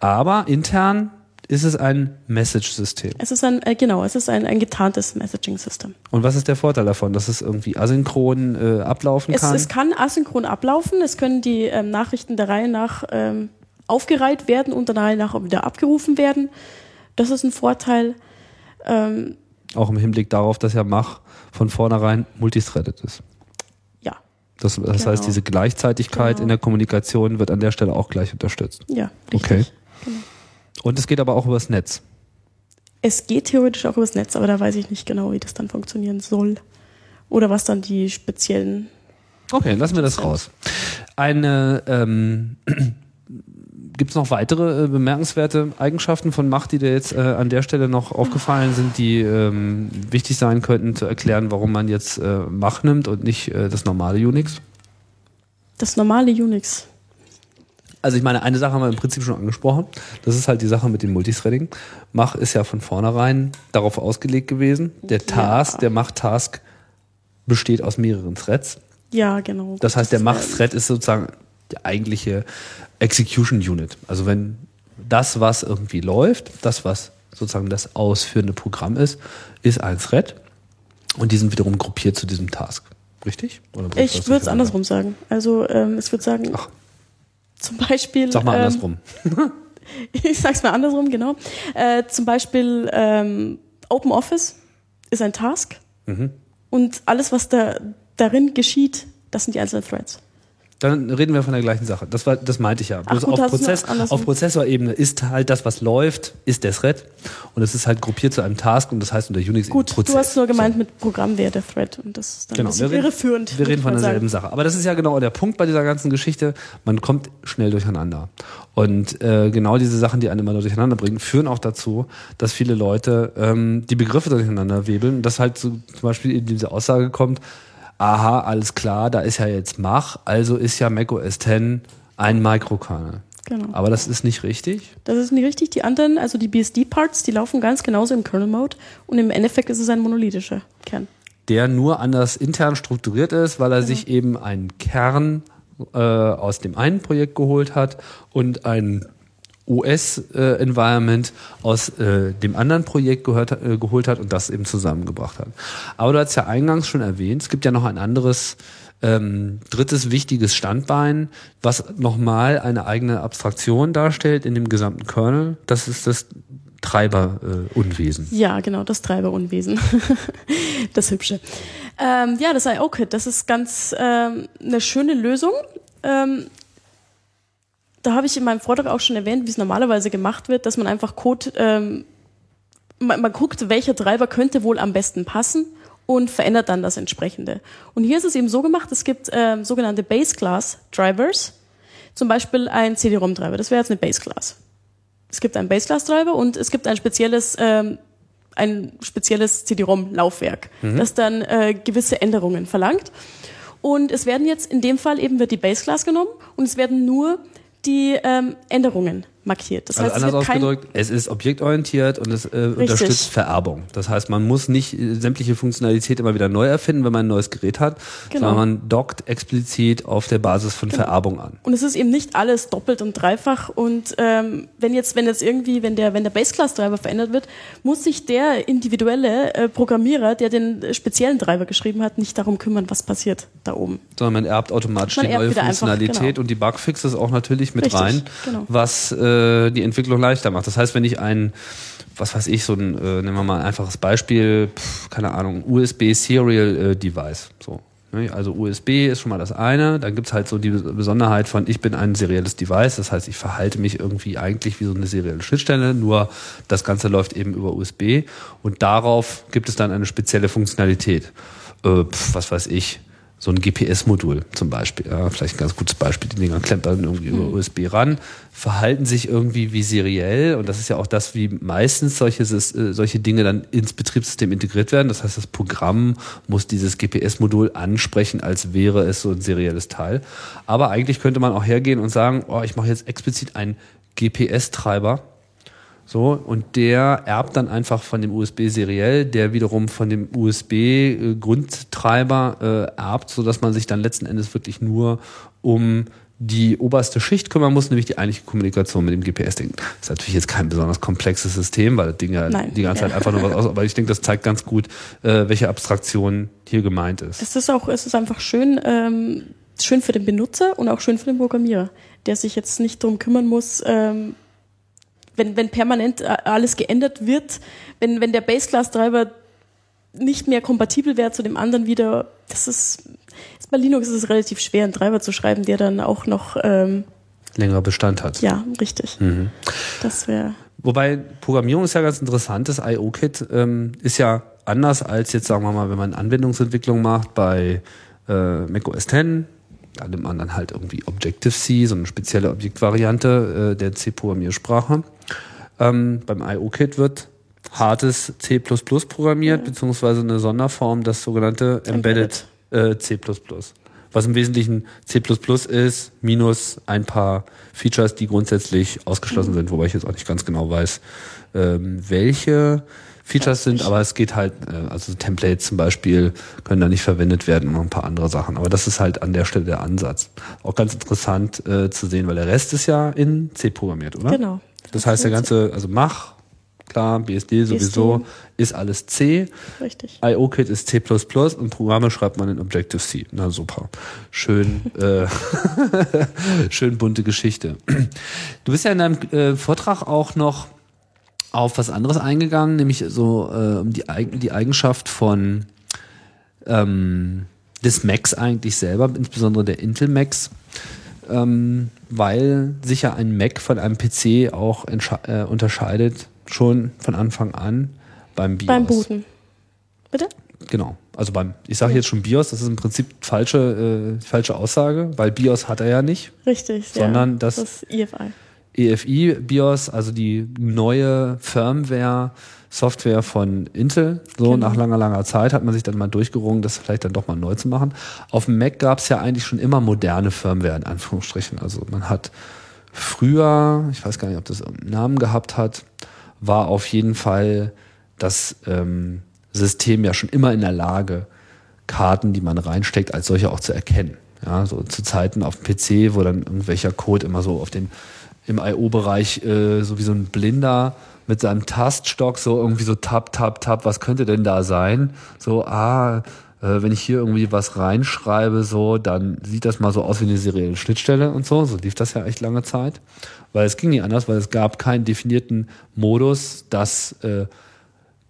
Aber intern ist es ein Message-System. Es ist ein, äh, genau, es ist ein, ein getarntes Messaging-System. Und was ist der Vorteil davon, dass es irgendwie asynchron äh, ablaufen es, kann? Es kann asynchron ablaufen, es können die ähm, Nachrichten der Reihe nach ähm, aufgereiht werden und der Reihe nach wieder abgerufen werden. Das ist ein Vorteil. Ähm, Auch im Hinblick darauf, dass ja Mach von vornherein multithreaded ist. Ja. Das, das genau. heißt, diese Gleichzeitigkeit genau. in der Kommunikation wird an der Stelle auch gleich unterstützt. Ja, richtig. Okay. Genau. Und es geht aber auch übers Netz. Es geht theoretisch auch übers Netz, aber da weiß ich nicht genau, wie das dann funktionieren soll. Oder was dann die speziellen... Okay, lassen wir das raus. Eine, ähm, gibt es noch weitere äh, bemerkenswerte Eigenschaften von Mach, die dir jetzt äh, an der Stelle noch aufgefallen sind, die ähm, wichtig sein könnten, zu erklären, warum man jetzt äh, Mach nimmt und nicht äh, das normale Unix? Das normale Unix... Also ich meine, eine Sache haben wir im Prinzip schon angesprochen. Das ist halt die Sache mit dem Multithreading. Mach ist ja von vornherein darauf ausgelegt gewesen. Der Task, ja. der Mach-Task besteht aus mehreren Threads. Ja, genau. Das heißt, der Mach-Thread ist sozusagen die eigentliche Execution-Unit. Also wenn das, was irgendwie läuft, das, was sozusagen das ausführende Programm ist, ist ein Thread. Und die sind wiederum gruppiert zu diesem Task. Richtig? Oder ich würde es andersrum sagen. Also ähm, ich würde sagen, Ach. zum Beispiel... Sag mal ähm, andersrum. Ich sag's mal andersrum, genau. Äh, zum Beispiel ähm, OpenOffice ist ein Task. Mhm. Und alles, was da darin geschieht, das sind die einzelnen Threads. Dann reden wir von der gleichen Sache. Das war, das meinte ich ja. Bloß Ach, gut, auf, Prozess, auf Prozessorebene ist halt das, was läuft, ist der Thread. Und es ist halt gruppiert zu einem Task und das heißt unter Unix gut, eben Prozess. Gut, du hast nur gemeint so. Mit Programm wäre der Thread. Und das ist dann genau, ein bisschen wir irreführend. Reden, wir reden von derselben Sache. Aber das ist ja genau der Punkt bei dieser ganzen Geschichte. Man kommt schnell durcheinander. Und äh, genau diese Sachen, die einen immer durcheinander bringen, führen auch dazu, dass viele Leute ähm, die Begriffe durcheinander webeln. Dass halt so, zum Beispiel eben diese Aussage kommt, aha, alles klar, da ist ja jetzt Mach, also ist ja Mac O S Ten ein Mikrokernel. Genau. Aber das ist nicht richtig? Das ist nicht richtig. Die anderen, also die B S D-Parts, die laufen ganz genauso im Kernel-Mode und im Endeffekt ist es ein monolithischer Kern. Der nur anders intern strukturiert ist, weil er genau. sich eben einen Kern äh, aus dem einen Projekt geholt hat und einen O S-Environment äh, aus äh, dem anderen Projekt gehört, äh, geholt hat und das eben zusammengebracht hat. Aber du hast ja eingangs schon erwähnt, es gibt ja noch ein anderes, ähm, drittes wichtiges Standbein, was nochmal eine eigene Abstraktion darstellt in dem gesamten Kernel. Das ist das Treiberunwesen. Äh, ja, genau, das Treiberunwesen. Das Hübsche. Ähm, ja, das I O Kit, das ist ganz ähm, eine schöne Lösung. Ähm, Da habe ich in meinem Vortrag auch schon erwähnt, wie es normalerweise gemacht wird, dass man einfach Code, ähm, man, man guckt, welcher Treiber könnte wohl am besten passen und verändert dann das entsprechende. Und hier ist es eben so gemacht, es gibt ähm, sogenannte Base-Class-Drivers, zum Beispiel ein C D-ROM-Treiber, das wäre jetzt eine Base-Class. Es gibt einen Base-Class-Treiber und es gibt ein spezielles ähm, ein spezielles C D-ROM-Laufwerk, mhm. das dann äh, gewisse Änderungen verlangt. Und es werden jetzt, in dem Fall eben wird die Base-Class genommen und es werden nur die ähm, Änderungen markiert. Das also heißt, anders es ausgedrückt, es ist objektorientiert und es äh, unterstützt Vererbung. Das heißt, man muss nicht äh, sämtliche Funktionalität immer wieder neu erfinden, wenn man ein neues Gerät hat, genau. sondern man dockt explizit auf der Basis von genau. Vererbung an. Und es ist eben nicht alles doppelt und dreifach und ähm, wenn jetzt, wenn jetzt irgendwie, wenn der, wenn der Base-Class-Treiber verändert wird, muss sich der individuelle äh, Programmierer, der den äh, speziellen Treiber geschrieben hat, nicht darum kümmern, was passiert da oben. Sondern man erbt automatisch man die erbt neue Funktionalität einfach, genau. und die Bugfixes auch natürlich mit Richtig, rein, genau. was äh, die Entwicklung leichter macht. Das heißt, wenn ich ein, was weiß ich, so ein, äh, nehmen wir mal ein einfaches Beispiel, pf, keine Ahnung, U S B-Serial-Device, äh, so. Ne? Also U S B ist schon mal das eine, dann gibt es halt so die Besonderheit von, ich bin ein serielles Device, das heißt, ich verhalte mich irgendwie eigentlich wie so eine serielle Schnittstelle, nur das Ganze läuft eben über U S B und darauf gibt es dann eine spezielle Funktionalität. Äh, pf, was weiß ich, so ein G P S-Modul zum Beispiel, ja, vielleicht ein ganz gutes Beispiel, die Dinger klemmt dann irgendwie mhm. über U S B ran, verhalten sich irgendwie wie seriell und das ist ja auch das, wie meistens solche, solche Dinge dann ins Betriebssystem integriert werden, das heißt, das Programm muss dieses G P S-Modul ansprechen, als wäre es so ein serielles Teil, aber eigentlich könnte man auch hergehen und sagen, oh, ich mache jetzt explizit einen G P S-Treiber, so, und der erbt dann einfach von dem U S B seriell, der wiederum von dem U S B-Grundtreiber äh, erbt, sodass man sich dann letzten Endes wirklich nur um die oberste Schicht kümmern muss, nämlich die eigentliche Kommunikation mit dem G P S-Ding. Das ist natürlich jetzt kein besonders komplexes System, weil das Ding ja Nein. die ganze Zeit einfach nur was aus, aber ich denke, das zeigt ganz gut, äh, welche Abstraktion hier gemeint ist. Es ist auch, es ist einfach schön, ähm, schön für den Benutzer und auch schön für den Programmierer, der sich jetzt nicht drum kümmern muss, ähm, Wenn, wenn permanent alles geändert wird, wenn, wenn der Base-Class-Treiber nicht mehr kompatibel wäre zu dem anderen wieder, das ist, bei Linux ist es relativ schwer, einen Treiber zu schreiben, der dann auch noch ähm, länger Bestand hat. Ja, richtig. Mhm. Das wäre. Wobei Programmierung ist ja ganz interessant. Das I O-Kit ähm, ist ja anders als jetzt, sagen wir mal, wenn man Anwendungsentwicklung macht bei äh, Mac O S Ten. Da nimmt man dann halt irgendwie Objective-C, so eine spezielle Objektvariante äh, der C-Programmiersprache. Ähm, beim I O-Kit wird hartes C plus plus programmiert, ja. beziehungsweise eine Sonderform, das sogenannte Embedded, Embedded. Äh, C plus plus. Was im Wesentlichen C plus plus ist, minus ein paar Features, die grundsätzlich ausgeschlossen mhm. sind, wobei ich jetzt auch nicht ganz genau weiß, ähm, welche Features sind, aber es geht halt, also Templates zum Beispiel können da nicht verwendet werden und noch ein paar andere Sachen. Aber das ist halt an der Stelle der Ansatz. Auch ganz interessant äh, zu sehen, weil der Rest ist ja in C programmiert, oder? Genau. Das, das heißt, der ganze, also Mach, klar, B S D sowieso, B S D ist alles C. Richtig. I O Kit ist C plus plus und Programme schreibt man in Objective-C. Na super. Schön, äh, schön bunte Geschichte. Du bist ja in deinem äh, Vortrag auch noch auf was anderes eingegangen, nämlich so äh, um die, die Eigenschaft von ähm, des Macs eigentlich selber, insbesondere der Intel Macs, ähm, weil sich ja ein Mac von einem P C auch entsche- äh, unterscheidet, schon von Anfang an beim BIOS. Beim Booten. Bitte? Genau. Also beim, ich sage jetzt schon BIOS, das ist im Prinzip falsche äh, falsche Aussage, weil BIOS hat er ja nicht. Richtig, sondern ja, das, das E F I. E F I BIOS, also die neue Firmware, Software von Intel. So, genau. Nach langer, langer Zeit hat man sich dann mal durchgerungen, das vielleicht dann doch mal neu zu machen. Auf dem Mac gab es ja eigentlich schon immer moderne Firmware, in Anführungsstrichen. Also man hat früher, ich weiß gar nicht, ob das irgendeinen Namen gehabt hat, war auf jeden Fall das ähm, System ja schon immer in der Lage, Karten, die man reinsteckt, als solche auch zu erkennen. Ja, so zu Zeiten auf dem P C, wo dann irgendwelcher Code immer so auf den im I O-Bereich äh, so wie so ein Blinder mit seinem Taststock so irgendwie so tap, tap, tap, was könnte denn da sein? So, ah, äh, wenn ich hier irgendwie was reinschreibe, so, dann sieht das mal so aus wie eine serielle Schnittstelle und so. So lief das ja echt lange Zeit. Weil es ging nicht anders, weil es gab keinen definierten Modus, dass äh,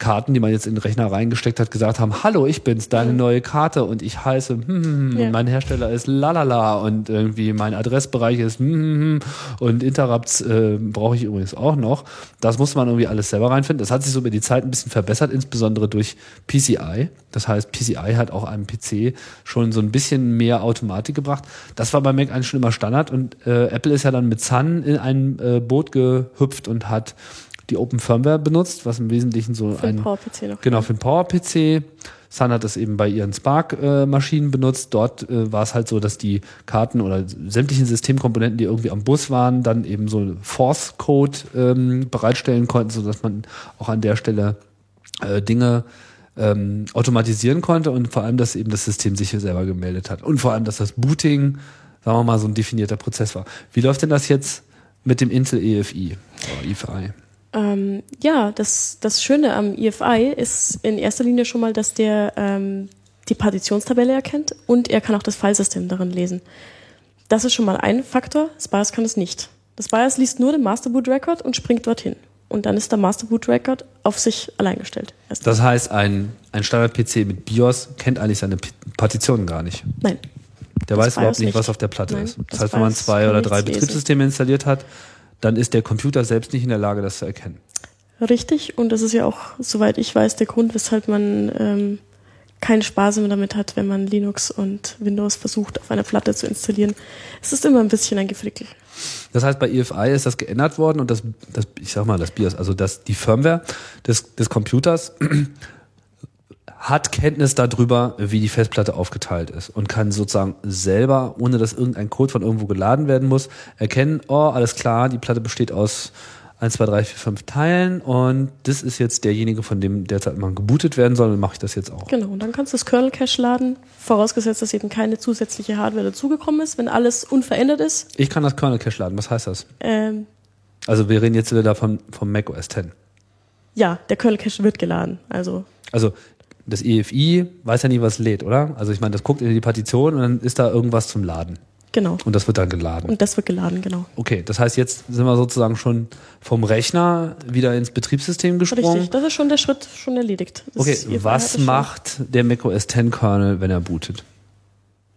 Karten, die man jetzt in den Rechner reingesteckt hat, gesagt haben, hallo, ich bin's, deine neue Karte und ich heiße hm, hm, hm, ja. und mein Hersteller ist lalala und irgendwie mein Adressbereich ist hm, hm, hm, und Interrupts äh, brauche ich übrigens auch noch. Das musste man irgendwie alles selber reinfinden. Das hat sich so über die Zeit ein bisschen verbessert, insbesondere durch P C I. Das heißt, P C I hat auch einem P C schon so ein bisschen mehr Automatik gebracht. Das war bei Mac eigentlich schon immer Standard und äh, Apple ist ja dann mit Sun in ein äh, Boot gehüpft und hat die Open Firmware benutzt, was im Wesentlichen so für ein... Für den Power-P C noch. Genau, für den Power-P C. Sun hat das eben bei ihren Spark-Maschinen benutzt. Dort äh, war es halt so, dass die Karten oder sämtlichen Systemkomponenten, die irgendwie am Bus waren, dann eben so Force-Code ähm, bereitstellen konnten, sodass man auch an der Stelle äh, Dinge ähm, automatisieren konnte und vor allem, dass eben das System sich hier selber gemeldet hat. Und vor allem, dass das Booting, sagen wir mal, so ein definierter Prozess war. Wie läuft denn das jetzt mit dem Intel E F I? Oder E F I? Ähm, ja, das, das Schöne am E F I ist in erster Linie schon mal, dass der ähm, die Partitionstabelle erkennt und er kann auch das Filesystem darin lesen. Das ist schon mal ein Faktor. Das BIOS kann es nicht. Das BIOS liest nur den Master Boot Record und springt dorthin. Und dann ist der Master Boot Record auf sich allein gestellt. Das heißt, ein, ein Standard-P C mit BIOS kennt eigentlich seine P- Partitionen gar nicht. Nein. Der weiß überhaupt nicht, was auf der Platte Nein, ist. Das, das heißt, wenn man zwei oder drei Betriebssysteme installiert hat, dann ist der Computer selbst nicht in der Lage, das zu erkennen. Richtig, und das ist ja auch, soweit ich weiß, der Grund, weshalb man ähm, keinen Spaß mehr damit hat, wenn man Linux und Windows versucht, auf einer Platte zu installieren. Es ist immer ein bisschen ein Gefrickel. Das heißt, bei E F I ist das geändert worden und das, das ich sag mal, das BIOS, also das, die Firmware des, des Computers hat Kenntnis darüber, wie die Festplatte aufgeteilt ist und kann sozusagen selber, ohne dass irgendein Code von irgendwo geladen werden muss, erkennen, oh, alles klar, die Platte besteht aus eins, zwei, drei, vier, fünf Teilen und das ist jetzt derjenige, von dem derzeit mal gebootet werden soll, dann mache ich das jetzt auch. Genau, und dann kannst du das Kernel-Cache laden, vorausgesetzt, dass eben keine zusätzliche Hardware dazugekommen ist, wenn alles unverändert ist. Ich kann das Kernel-Cache laden, was heißt das? Ähm, also wir reden jetzt wieder davon vom Mac O S X. Ja, der Kernel-Cache wird geladen, also... Also das E F I weiß ja nie, was lädt, oder? Also ich meine, das guckt in die Partition und dann ist da irgendwas zum Laden. Genau. Und das wird dann geladen. Und das wird geladen, genau. Okay, das heißt, jetzt sind wir sozusagen schon vom Rechner wieder ins Betriebssystem gesprungen. Richtig, das ist schon der Schritt schon erledigt. Das okay, was macht der Mac O S X-Kernel, wenn er bootet?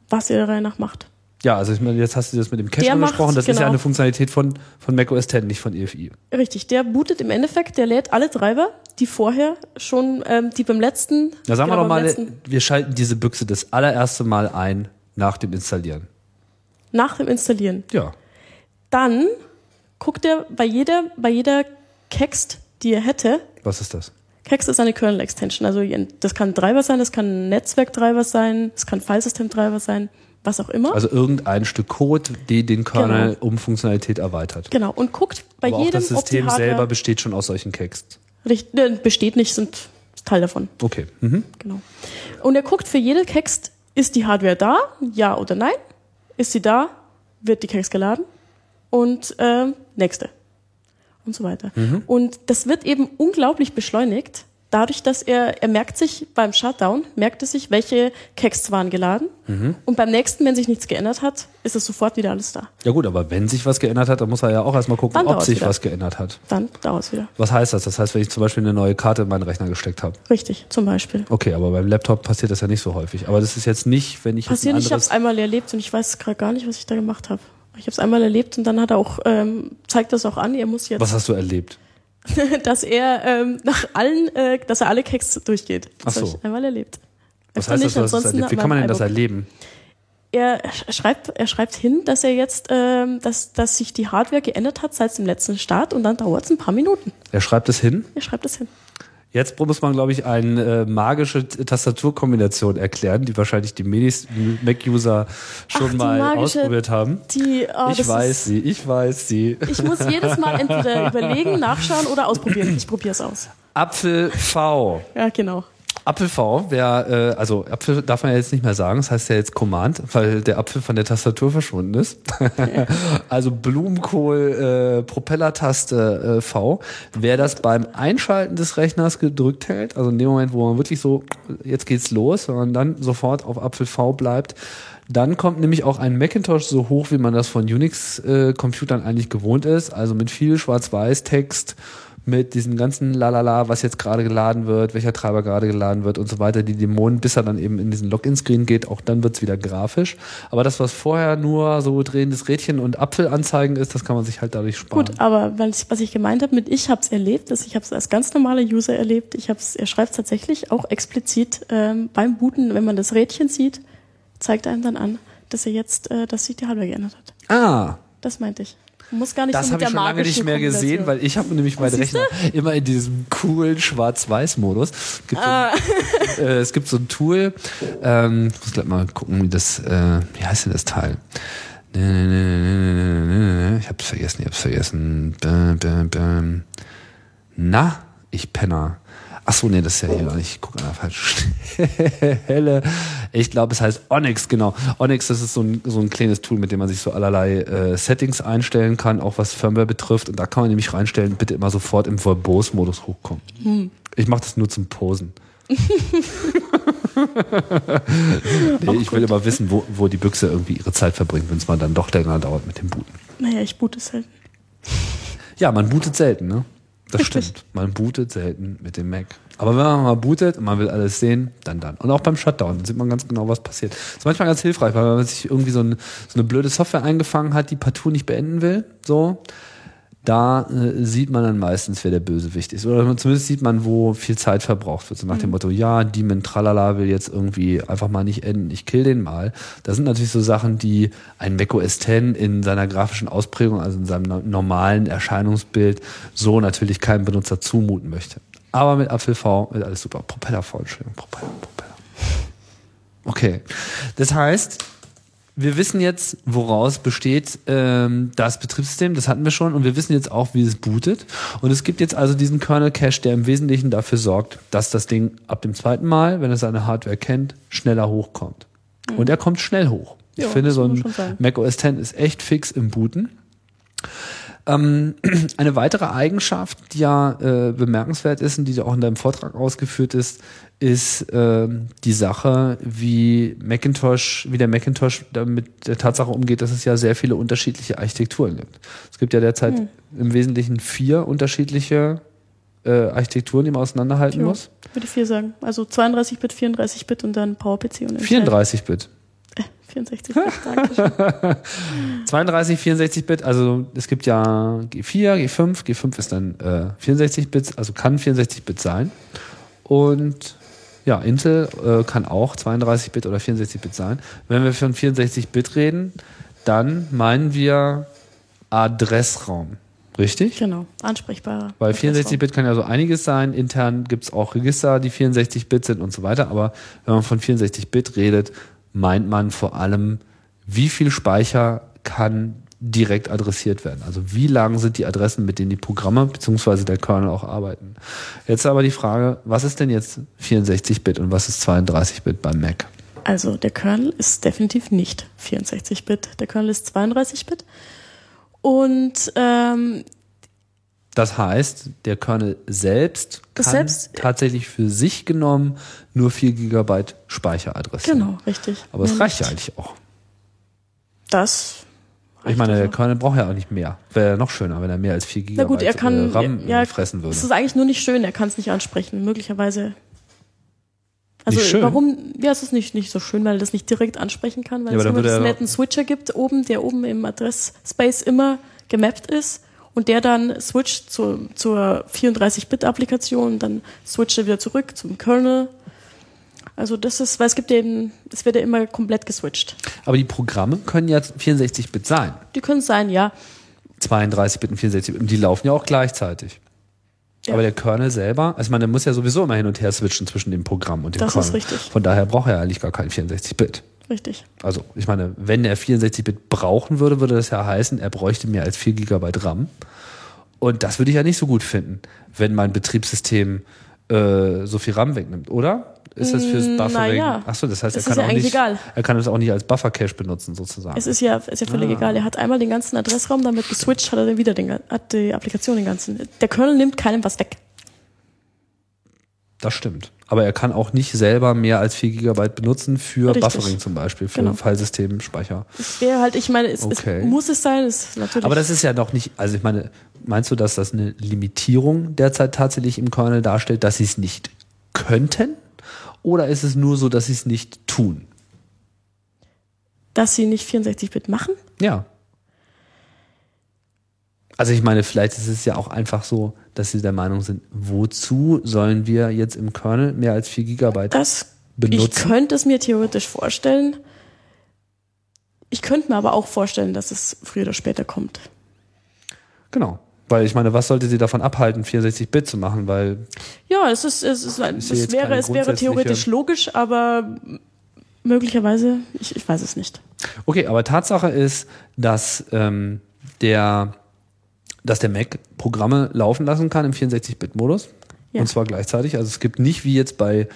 Was er der Reihe nach macht. Ja, also ich meine, jetzt hast du das mit dem Cache angesprochen, das genau. ist ja eine Funktionalität von, von Mac O S X, nicht von E F I. Richtig, der bootet im Endeffekt, der lädt alle Treiber, die vorher schon, ähm, die beim letzten... Na sagen genau wir doch mal, letzten, wir schalten diese Büchse das allererste Mal ein, nach dem Installieren. Nach dem Installieren? Ja. Dann guckt er bei jeder, bei jeder Kext, die er hätte... Was ist das? Kext ist eine Kernel-Extension, also das kann ein Treiber sein, das kann ein Netzwerktreiber sein, das kann ein Filesystem-Treiber sein... was auch immer. Also irgendein Stück Code, die den Kernel genau. um Funktionalität erweitert. Genau, und guckt bei Aber jedem, ob die Hardware... das System selber besteht schon aus solchen Kekst. Richt, äh, besteht nicht, sind Teil davon. Okay. Mhm. Genau. Und er guckt für jeden Kext, ist die Hardware da? Ja oder nein? Ist sie da? Wird die Kext geladen? Und äh, nächste. Und so weiter. Mhm. Und das wird eben unglaublich beschleunigt, dadurch, dass er, er merkt sich beim Shutdown, merkt er sich, welche Kexts waren geladen. Mhm. Und beim nächsten, wenn sich nichts geändert hat, ist es sofort wieder alles da. Ja gut, aber wenn sich was geändert hat, dann muss er ja auch erstmal gucken, ob sich wieder was geändert hat. Dann dauert es wieder. Was heißt das? Das heißt, wenn ich zum Beispiel eine neue Karte in meinen Rechner gesteckt habe? Richtig, zum Beispiel. Okay, aber beim Laptop passiert das ja nicht so häufig. Aber das ist jetzt nicht, wenn ich passiert jetzt ein anderes... Passiert nicht, ich habe es einmal erlebt und ich weiß gerade gar nicht, was ich da gemacht habe. Ich habe es einmal erlebt und dann hat er auch, ähm, zeigt das auch an, er muss jetzt... Was hast du erlebt? dass er ähm, nach allen, äh, dass er alle Keks durchgeht. Das habe ich einmal erlebt. Was heißt das, was das erlebt? Wie kann man denn das erleben? Er schreibt, er schreibt hin, dass er jetzt, ähm, dass, dass sich die Hardware geändert hat seit dem letzten Start und dann dauert es ein paar Minuten. Er schreibt es hin? Er schreibt es hin. Jetzt muss man, glaube ich, eine äh, magische Tastaturkombination erklären, die wahrscheinlich die Mac-User schon Ach, mal magische, ausprobiert haben. Die, oh, ich weiß ist, sie, ich weiß sie. Ich muss jedes Mal entweder überlegen, nachschauen oder ausprobieren. Ich probiere es aus. Apfel V. Ja, genau. Apfel V, der, äh, also Apfel darf man ja jetzt nicht mehr sagen, das heißt ja jetzt Command, weil der Apfel von der Tastatur verschwunden ist. Also Blumenkohl, äh, Propellertaste äh, V. Wer das beim Einschalten des Rechners gedrückt hält, also in dem Moment, wo man wirklich so, jetzt geht's los, wenn man dann sofort auf Apfel V bleibt, dann kommt nämlich auch ein Macintosh so hoch, wie man das von Unix-Computern äh, eigentlich gewohnt ist, also mit viel Schwarz-Weiß-Text, mit diesem ganzen Lalala, was jetzt gerade geladen wird, welcher Treiber gerade geladen wird und so weiter, die Dämonen, bis er dann eben in diesen Login-Screen geht, auch dann wird's wieder grafisch. Aber das, was vorher nur so drehendes Rädchen und Apfelanzeigen ist, das kann man sich halt dadurch sparen. Gut, aber was ich gemeint habe mit ich hab's erlebt, ist, ich hab's als ganz normaler User erlebt, ich hab's, er schreibt tatsächlich auch explizit ähm, beim Booten, wenn man das Rädchen sieht, zeigt einem dann an, dass er jetzt, äh, dass sich die Hardware geändert hat. Ah! Das meinte ich. Muss gar nicht das so habe ich schon lange nicht mehr gesehen, weil ich habe nämlich meine Rechner immer in diesem coolen Schwarz-Weiß-Modus. Es gibt, ah. so, ein, äh, es gibt so ein Tool, ähm, ich muss gleich mal gucken, wie das, äh, wie heißt denn das Teil? Ich hab's vergessen, ich hab's vergessen. Na, ich Penner. Achso, nee, das ist ja hier gar nicht. Ich gucke an der falschen Stelle. Ich glaube, es heißt Onyx, genau. Onyx, das ist so ein, so ein kleines Tool, mit dem man sich so allerlei äh, Settings einstellen kann, auch was Firmware betrifft. Und da kann man nämlich reinstellen, bitte immer sofort im Verbos-Modus hochkommen. Hm. Ich mache das nur zum Posen. nee, ich will immer wissen, wo, wo die Büchse irgendwie ihre Zeit verbringt, wenn es mal dann doch länger dauert mit dem Booten. Naja, ich boote selten. Ja, man bootet selten, ne? Das Richtig. Stimmt. Man bootet selten mit dem Mac. Aber wenn man mal bootet und man will alles sehen, dann dann. Und auch beim Shutdown, dann sieht man ganz genau, was passiert. Das ist manchmal ganz hilfreich, weil wenn man sich irgendwie so, ein, so eine blöde Software eingefangen hat, die partout nicht beenden will, so, da äh, sieht man dann meistens, wer der Bösewicht ist. Oder zumindest sieht man, wo viel Zeit verbraucht wird. So nach mhm. dem Motto, ja, Demon Tralala will jetzt irgendwie einfach mal nicht enden, ich kill den mal. Das sind natürlich so Sachen, die ein Mac O S X in seiner grafischen Ausprägung, also in seinem normalen Erscheinungsbild, so natürlich keinem Benutzer zumuten möchte. Aber mit Apfel V wird alles super. Propeller V, Entschuldigung, Propeller, Propeller. Okay, das heißt... Wir wissen jetzt, woraus besteht ähm, das Betriebssystem, das hatten wir schon, und wir wissen jetzt auch, wie es bootet. Und es gibt jetzt also diesen Kernel-Cache, der im Wesentlichen dafür sorgt, dass das Ding ab dem zweiten Mal, wenn es seine Hardware kennt, schneller hochkommt. Mhm. Und er kommt schnell hoch. Ich jo, finde, so ein Mac O S X ist echt fix im Booten. Ähm, eine weitere Eigenschaft, die ja äh, bemerkenswert ist und die auch in deinem Vortrag ausgeführt ist, ist äh, die Sache, wie Macintosh, wie der Macintosh mit der Tatsache umgeht, dass es ja sehr viele unterschiedliche Architekturen gibt. Es gibt ja derzeit hm. im Wesentlichen vier unterschiedliche äh, Architekturen, die man auseinanderhalten Tja, muss. Würde ich vier sagen. Also zweiunddreißig Bit, vierunddreißig Bit und dann PowerPC und vierunddreißig Bit. Äh, vierundsechzig Bit, danke schön. zweiunddreißig, vierundsechzig Bit, also es gibt ja G vier, G fünf, G fünf ist dann äh, vierundsechzig Bit, also kann vierundsechzig Bit sein. Und ja, Intel äh, kann auch zweiunddreißig Bit oder vierundsechzig Bit sein. Wenn wir von vierundsechzig Bit reden, dann meinen wir Adressraum. Richtig? Genau, ansprechbarer. Weil vierundsechzig Bit kann ja so einiges sein. Intern gibt es auch Register, die vierundsechzig Bit sind und so weiter. Aber wenn man von vierundsechzig Bit redet, meint man vor allem, wie viel Speicher kann direkt adressiert werden. Also wie lang sind die Adressen, mit denen die Programme bzw. der Kernel auch arbeiten. Jetzt aber die Frage, was ist denn jetzt vierundsechzig Bit und was ist zweiunddreißig Bit beim Mac? Also der Kernel ist definitiv nicht vierundsechzig Bit. Der Kernel ist zweiunddreißig Bit. Und ähm, das heißt, der Kernel selbst kann selbst, tatsächlich für sich genommen nur vier Gigabyte Speicher adressieren. Genau, richtig. Aber es reicht ja eigentlich auch. Das... Ich meine, der Kernel braucht ja auch nicht mehr. Wäre noch schöner, wenn er mehr als vier Gigabyte Na gut, er kann, RAM ja, fressen würde. Das ist eigentlich nur nicht schön, er kann es nicht ansprechen. Möglicherweise. Also nicht schön. Warum? Ja, es ist nicht, nicht so schön, weil er das nicht direkt ansprechen kann, weil ja, es immer diesen netten Switcher gibt, oben, der oben im Adressspace immer gemappt ist und der dann switcht zu, zur vierunddreißig Bit Applikation, dann switcht er wieder zurück zum Kernel. Also das ist, weil es gibt eben, es wird ja immer komplett geswitcht. Aber die Programme können ja vierundsechzig Bit sein. Die können sein, ja. zweiunddreißig Bit und vierundsechzig Bit, die laufen ja auch gleichzeitig. Ja. Aber der Kernel selber, also ich meine, der muss ja sowieso immer hin und her switchen zwischen dem Programm und dem das Kernel. Das ist richtig. Von daher braucht er eigentlich gar keinen vierundsechzig Bit. Richtig. Also ich meine, wenn er vierundsechzig Bit brauchen würde, würde das ja heißen, er bräuchte mehr als vier Gigabyte RAM. Und das würde ich ja nicht so gut finden, wenn mein Betriebssystem äh, so viel RAM wegnimmt, oder? Ist das fürs Buffering? Ja. Achso, das heißt, er kann, ja auch nicht, egal. er kann es auch nicht als Buffer-Cache benutzen, sozusagen. Es ist ja, ist ja völlig ah. egal. Er hat einmal den ganzen Adressraum, damit geswitcht, hat er dann wieder den, hat die Applikation den ganzen. Der Kernel nimmt keinem was weg. Das stimmt. Aber er kann auch nicht selber mehr als vier Gigabyte benutzen für Richtig. Buffering zum Beispiel, für genau. Filesystem, Speicher. Es wäre halt, ich meine, es, okay. es muss es sein. Es natürlich Aber das ist ja noch nicht, also ich meine, meinst du, dass das eine Limitierung derzeit tatsächlich im Kernel darstellt, dass sie es nicht könnten? Oder ist es nur so, dass sie es nicht tun? Dass sie nicht vierundsechzig Bit machen? Ja. Also ich meine, vielleicht ist es ja auch einfach so, dass sie der Meinung sind, wozu sollen wir jetzt im Kernel mehr als vier Gigabyte das, benutzen? Ich könnte es mir theoretisch vorstellen. Ich könnte mir aber auch vorstellen, dass es früher oder später kommt. Genau. Weil ich meine, was sollte sie davon abhalten, vierundsechzig Bit zu machen? Weil ja, es ist, es ist, ein, es wäre, es wäre theoretisch logisch, aber möglicherweise, ich, ich weiß es nicht. Okay, aber Tatsache ist, dass ähm, der, dass der Mac Programme laufen lassen kann im vierundsechzig Bit Modus ja. und zwar gleichzeitig. Also es gibt nicht wie jetzt bei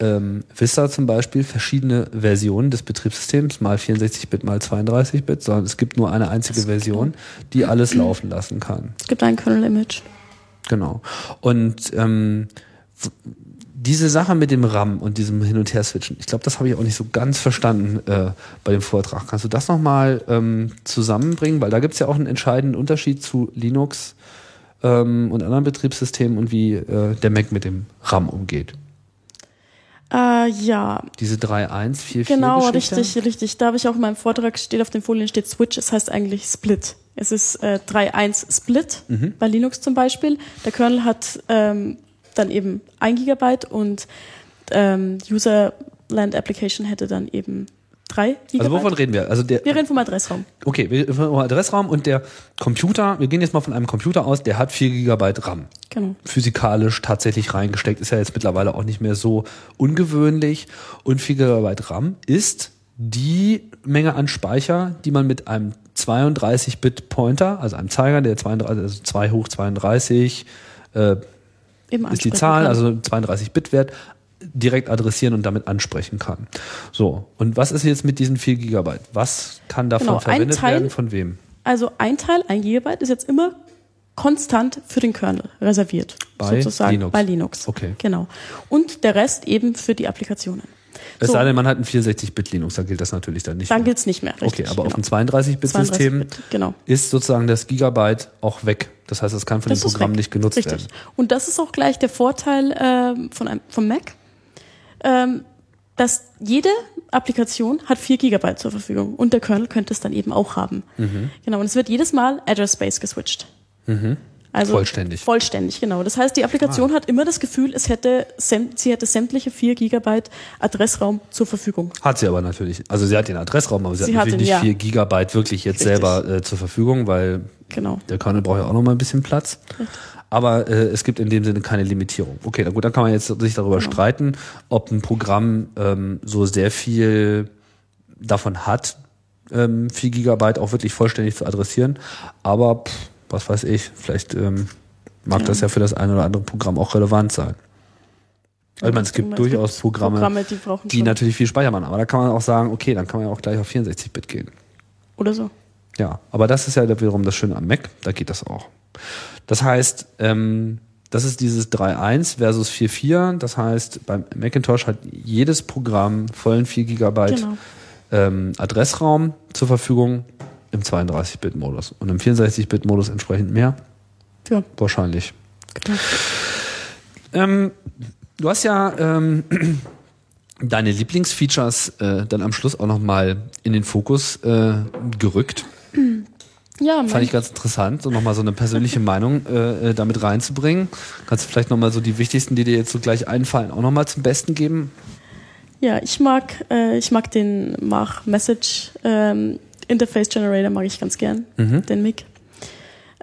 ähm, Vista zum Beispiel verschiedene Versionen des Betriebssystems, mal vierundsechzig Bit, mal zweiunddreißig Bit, sondern es gibt nur eine einzige Version, die alles laufen lassen kann. Es gibt ein Kernel-Image. Genau. Und ähm, diese Sache mit dem RAM und diesem Hin- und Her-Switchen, ich glaube, das habe ich auch nicht so ganz verstanden äh, bei dem Vortrag. Kannst du das nochmal ähm, zusammenbringen? Weil da gibt es ja auch einen entscheidenden Unterschied zu Linux ähm, und anderen Betriebssystemen und wie äh, der Mac mit dem RAM umgeht. Äh, ja. Diese drei eins vier vier Genau, richtig, richtig. Da habe ich auch in meinem Vortrag, steht auf den Folien, steht Switch, es heißt eigentlich Split. Es ist äh, drei eins Split mhm. bei Linux zum Beispiel. Der Kernel hat ähm, dann eben ein Gigabyte und ähm, Userland Application hätte dann eben drei Gigabyte. Also wovon reden wir? Also der, wir reden vom Adressraum. Okay, wir reden vom Adressraum und der Computer, wir gehen jetzt mal von einem Computer aus, der hat vier Gigabyte RAM. Genau. Physikalisch tatsächlich reingesteckt, ist ja jetzt mittlerweile auch nicht mehr so ungewöhnlich. Und vier Gigabyte RAM ist die Menge an Speicher, die man mit einem zweiunddreißig Bit Pointer, also einem Zeiger, der zweiunddreißig, also zwei hoch zweiunddreißig äh, ist die Zahl, kann. Also zweiunddreißig Bit Wert, direkt adressieren und damit ansprechen kann. So, und was ist jetzt mit diesen vier Gigabyte? Was kann davon genau, verwendet Teil, werden? Von wem? Also ein Teil, ein Gigabyte, ist jetzt immer konstant für den Kernel reserviert. Bei sozusagen, Linux? Bei Linux. Okay. Genau. Und der Rest eben für die Applikationen. Es so. sei denn, man hat einen vierundsechzig Bit Linux, dann gilt das natürlich dann nicht dann mehr. Dann gilt es nicht mehr. Richtig, okay, aber genau. auf einem zweiunddreißig Bit System genau. ist sozusagen das Gigabyte auch weg. Das heißt, es kann von das dem Programm weg. nicht genutzt richtig. werden. Und das ist auch gleich der Vorteil äh, von einem, vom Mac. Ähm, dass jede Applikation hat vier Gigabyte zur Verfügung und der Kernel könnte es dann eben auch haben. Mhm. Genau, und es wird jedes Mal Address Space geswitcht. Mhm. Also vollständig. Vollständig, genau. Das heißt, die Applikation ah. hat immer das Gefühl, es hätte sem- sie hätte sämtliche vier Gigabyte Adressraum zur Verfügung. Hat sie aber natürlich. Also sie hat den Adressraum, aber sie, sie hat natürlich hat den, nicht ja. vier Gigabyte wirklich jetzt Richtig. selber äh, zur Verfügung, weil genau. der Kernel braucht ja auch noch mal ein bisschen Platz. Richtig. Aber äh, es gibt in dem Sinne keine Limitierung. Okay, na gut, dann kann man jetzt sich darüber genau. streiten, ob ein Programm ähm, so sehr viel davon hat, ähm, vier Gigabyte auch wirklich vollständig zu adressieren. Aber pff, was weiß ich, vielleicht ähm, mag ja. das ja für das ein oder andere Programm auch relevant sein. Also ich meine, es gibt es durchaus gibt Programme, Programme, die, die natürlich viel Speicher machen. Aber da kann man auch sagen, okay, dann kann man ja auch gleich auf vierundsechzig Bit gehen. Oder so. Ja, aber das ist ja wiederum das Schöne am Mac, da geht das auch. Das heißt, ähm, das ist dieses drei Punkt eins versus vier Punkt vier. Das heißt, beim Macintosh hat jedes Programm vollen vier Gigabyte genau. ähm, Adressraum zur Verfügung im zweiunddreißig Bit Modus. Und im vierundsechzig Bit Modus entsprechend mehr? Ja. Wahrscheinlich. Genau. Ähm, du hast ja ähm, deine Lieblingsfeatures äh, dann am Schluss auch nochmal in den Fokus äh, gerückt. Ja, Mann. Fand ich ganz interessant, so nochmal so eine persönliche Meinung äh, damit reinzubringen. Kannst du vielleicht nochmal so die wichtigsten, die dir jetzt so gleich einfallen, auch nochmal zum Besten geben? Ja, ich mag, äh, ich mag den Mach Message ähm, Interface Generator, mag ich ganz gern, mhm. den M I G.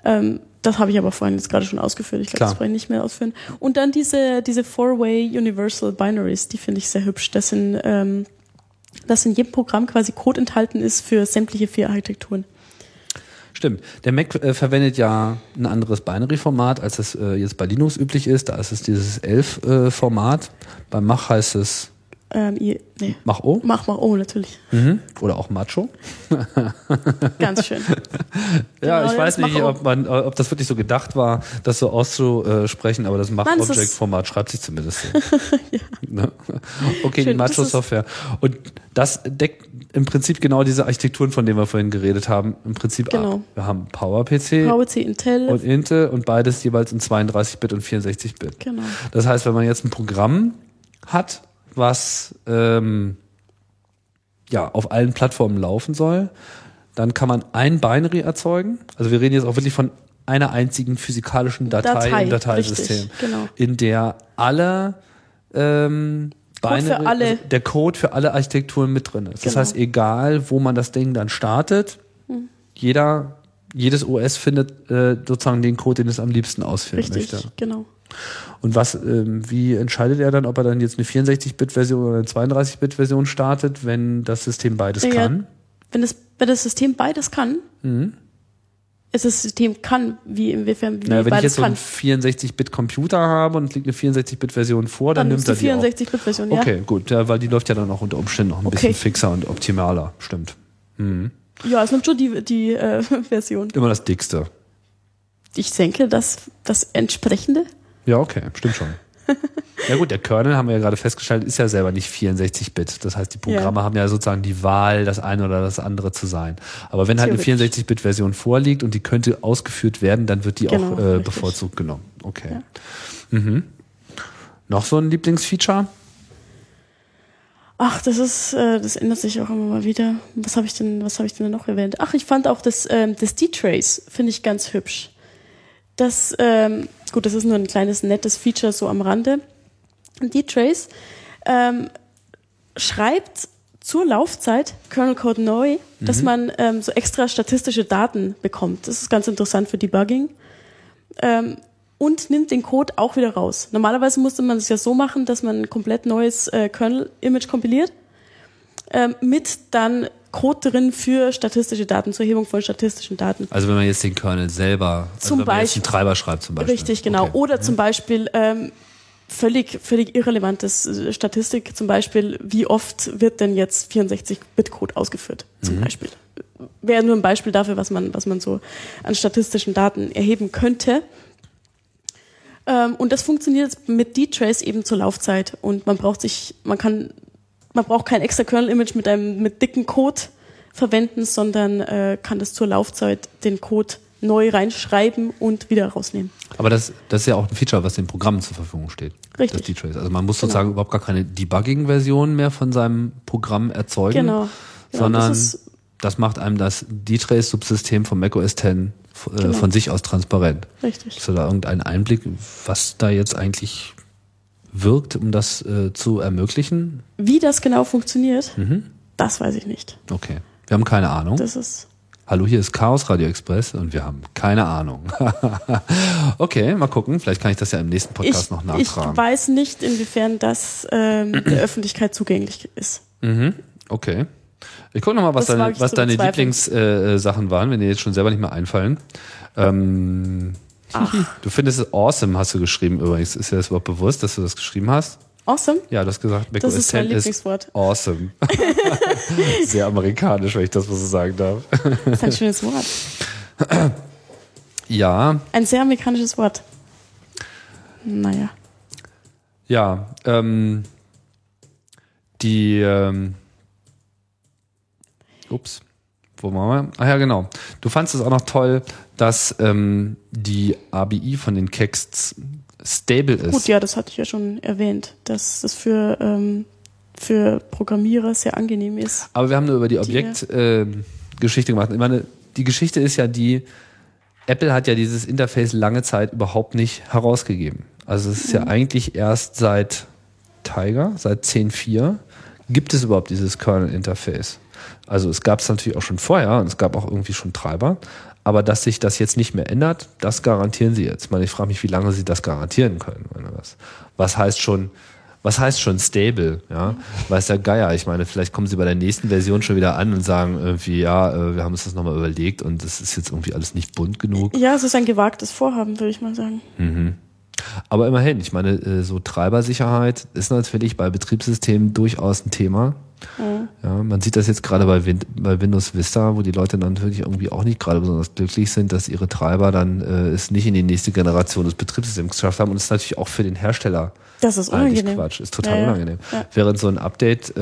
Ähm, das habe ich aber vorhin jetzt gerade schon ausgeführt. Ich glaube, das brauche ich nicht mehr ausführen. Und dann diese, diese Four-Way Universal Binaries, die finde ich sehr hübsch. Das sind, ähm, dass in jedem Programm quasi Code enthalten ist für sämtliche vier Architekturen. Stimmt. Der Mac äh, verwendet ja ein anderes Binary-Format, als es äh, jetzt bei Linux üblich ist. Da ist es dieses elf-Format. Äh, Beim Mach heißt es ähm, je, nee. Mach O. Mach, Mach O, natürlich. Mhm. Oder auch Macho. Ganz schön. Ja, genau, ich weiß nicht, ob, man, ob das wirklich so gedacht war, das so auszusprechen, aber das Mach-Object-Format schreibt sich zumindest so. Ja. Okay, schön, die Macho-Software. Und das deckt im Prinzip genau diese Architekturen, von denen wir vorhin geredet haben, im Prinzip genau. ab. Wir haben PowerPC, PowerPC Intel. und Intel und beides jeweils in zweiunddreißig Bit und vierundsechzig Bit. Genau. Das heißt, wenn man jetzt ein Programm hat, was ähm, ja auf allen Plattformen laufen soll, dann kann man ein Binary erzeugen. Also wir reden jetzt auch wirklich von einer einzigen physikalischen Datei, Datei im Dateisystem, richtig, genau. in der alle ähm, Binary, Code für alle. Also der Code für alle Architekturen mit drin ist. Genau. Das heißt, egal wo man das Ding dann startet, mhm. jeder, jedes O S findet äh, sozusagen den Code, den es am liebsten ausführen Richtig, möchte. Genau. Und was, ähm, wie entscheidet er dann, ob er dann jetzt eine vierundsechzig Bit Version oder eine zweiunddreißig Bit Version startet, wenn das System beides ja, kann? Wenn das, wenn das System beides kann, mhm. ist das System kann, wie inwiefern wie naja, wenn ich jetzt kann. So einen vierundsechzig Bit Computer habe und liegt eine vierundsechzig Bit Version vor, dann, dann nimmt er die vierundsechzig Bit Version, ja. Okay, gut, ja, weil die läuft ja dann auch unter Umständen noch ein okay. bisschen fixer und optimaler, stimmt. Mhm. Ja, es nimmt schon die, die äh, Version. Immer das dickste. Ich denke, das, das entsprechende. Ja, okay, stimmt schon. Ja gut, der Kernel, haben wir ja gerade festgestellt, ist ja selber nicht vierundsechzig Bit. Das heißt, die Programme ja. haben ja sozusagen die Wahl, das eine oder das andere zu sein. Aber wenn halt eine vierundsechzig Bit Version vorliegt und die könnte ausgeführt werden, dann wird die genau, auch äh, bevorzugt genommen. Okay. Ja. Mhm. Noch so ein Lieblingsfeature? Ach, das ist, äh, das ändert sich auch immer mal wieder. Was habe ich denn, was habe ich denn noch erwähnt? Ach, ich fand auch das, ähm, das D-Trace, finde ich ganz hübsch. Das, ähm, gut, das ist nur ein kleines, nettes Feature so am Rande. D-Trace ähm, schreibt zur Laufzeit Kernel Code neu, mhm. dass man ähm, so extra statistische Daten bekommt. Das ist ganz interessant für Debugging. Ähm, und nimmt den Code auch wieder raus. Normalerweise musste man es ja so machen, dass man ein komplett neues äh, Kernel-Image kompiliert, ähm, mit dann Code drin für statistische Daten, zur Erhebung von statistischen Daten. Also wenn man jetzt den Kernel selber, zum also wenn man Beispiel, jetzt einen Treiber schreibt zum Beispiel. Richtig, genau. Okay. Oder mhm. zum Beispiel ähm, völlig, völlig irrelevantes Statistik, zum Beispiel wie oft wird denn jetzt vierundsechzig Bit Code ausgeführt, zum mhm. Beispiel. Wäre nur ein Beispiel dafür, was man, was man so an statistischen Daten erheben könnte. Ähm, und das funktioniert mit D-Trace eben zur Laufzeit und man braucht sich, man kann Man braucht kein extra Kernel-Image mit einem mit dicken Code verwenden, sondern äh, kann das zur Laufzeit den Code neu reinschreiben und wieder rausnehmen. Aber das, das ist ja auch ein Feature, was den Programmen zur Verfügung steht. Richtig. Das D-Trace. Also man muss genau. sozusagen überhaupt gar keine Debugging-Version mehr von seinem Programm erzeugen, genau. Genau, sondern das, ist, das macht einem das D-Trace-Subsystem von macOS X äh, genau. von sich aus transparent. Richtig. Hast du da irgendeinen Einblick, was da jetzt eigentlich wirkt, um das äh, zu ermöglichen? Wie das genau funktioniert, mhm. das weiß ich nicht. Okay, wir haben keine Ahnung. Das ist Hallo, hier ist Chaos Radio Express und wir haben keine Ahnung. Okay, mal gucken, vielleicht kann ich das ja im nächsten Podcast ich, noch nachtragen. Ich weiß nicht, inwiefern das ähm, der Öffentlichkeit zugänglich ist. Mhm. Okay, Ich gucke nochmal, was das deine, was deine Lieblingssachen äh, waren, wenn dir jetzt schon selber nicht mehr einfallen. Ähm, du findest es awesome, hast du geschrieben übrigens. Ist dir das überhaupt bewusst, dass du das geschrieben hast? Awesome? Ja, du hast gesagt, Mac O S X ist mein Lieblingswort. Ist awesome. Sehr amerikanisch, wenn ich das mal so sagen darf. Das ist ein schönes Wort. Ja. Ein sehr amerikanisches Wort. Naja. Ja, ähm, die, ähm, ups, wo waren wir? Ach ja, genau. Du fandest es auch noch toll, dass ähm, die A B I von den Kexts stable ist. Gut, ja, das hatte ich ja schon erwähnt, dass das für, ähm, für Programmierer sehr angenehm ist. Aber wir haben nur über die Objektgeschichte äh, gemacht. Ich meine, die Geschichte ist ja die, Apple hat ja dieses Interface lange Zeit überhaupt nicht herausgegeben. Also es ist mhm. ja eigentlich erst seit Tiger, seit zehn Punkt vier, gibt es überhaupt dieses Kernel-Interface. Also es gab es natürlich auch schon vorher und es gab auch irgendwie schon Treiber, aber dass sich das jetzt nicht mehr ändert, das garantieren sie jetzt. Ich meine, ich frage mich, wie lange sie das garantieren können. Was heißt schon, was heißt schon stable? Ja? Weiß der Geier. Ich meine, vielleicht kommen sie bei der nächsten Version schon wieder an und sagen irgendwie, ja, wir haben uns das nochmal überlegt und das ist jetzt irgendwie alles nicht bunt genug. Ja, es ist ein gewagtes Vorhaben, würde ich mal sagen. Mhm. Aber immerhin, ich meine, so Treibersicherheit ist natürlich bei Betriebssystemen durchaus ein Thema. Mhm. Ja, man sieht das jetzt gerade bei, Win- bei Windows Vista, wo die Leute dann natürlich irgendwie auch nicht gerade besonders glücklich sind, dass ihre Treiber dann äh, es nicht in die nächste Generation des Betriebssystems geschafft haben. Und das ist natürlich auch für den Hersteller das ist eigentlich unangenehm. Quatsch. Ist total ja, unangenehm. Ja. Während so ein Update äh,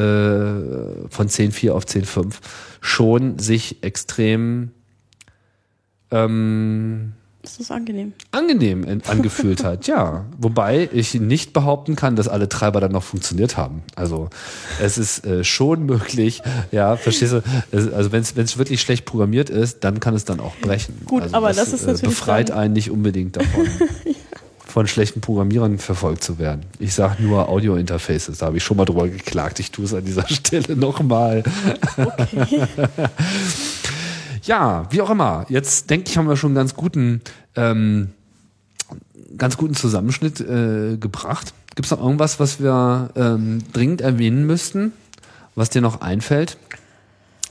von zehn Punkt vier auf zehn Punkt fünf schon sich extrem ähm, das ist angenehm. Angenehm in, angefühlt hat, ja. Wobei ich nicht behaupten kann, dass alle Treiber dann noch funktioniert haben. Also es ist äh, schon möglich, ja, verstehst du? Es, also wenn es wirklich schlecht programmiert ist, dann kann es dann auch brechen. Gut, also, aber das, das ist natürlich äh, befreit einen nicht unbedingt davon, ja. von schlechten Programmierern verfolgt zu werden. Ich sage nur Audio-Interfaces, da habe ich schon mal drüber geklagt. Ich tue es an dieser Stelle nochmal. Okay. Ja, wie auch immer. Jetzt denke ich, haben wir schon einen ganz guten, ähm, ganz guten Zusammenschnitt äh, gebracht. Gibt es noch irgendwas, was wir ähm, dringend erwähnen müssten, was dir noch einfällt?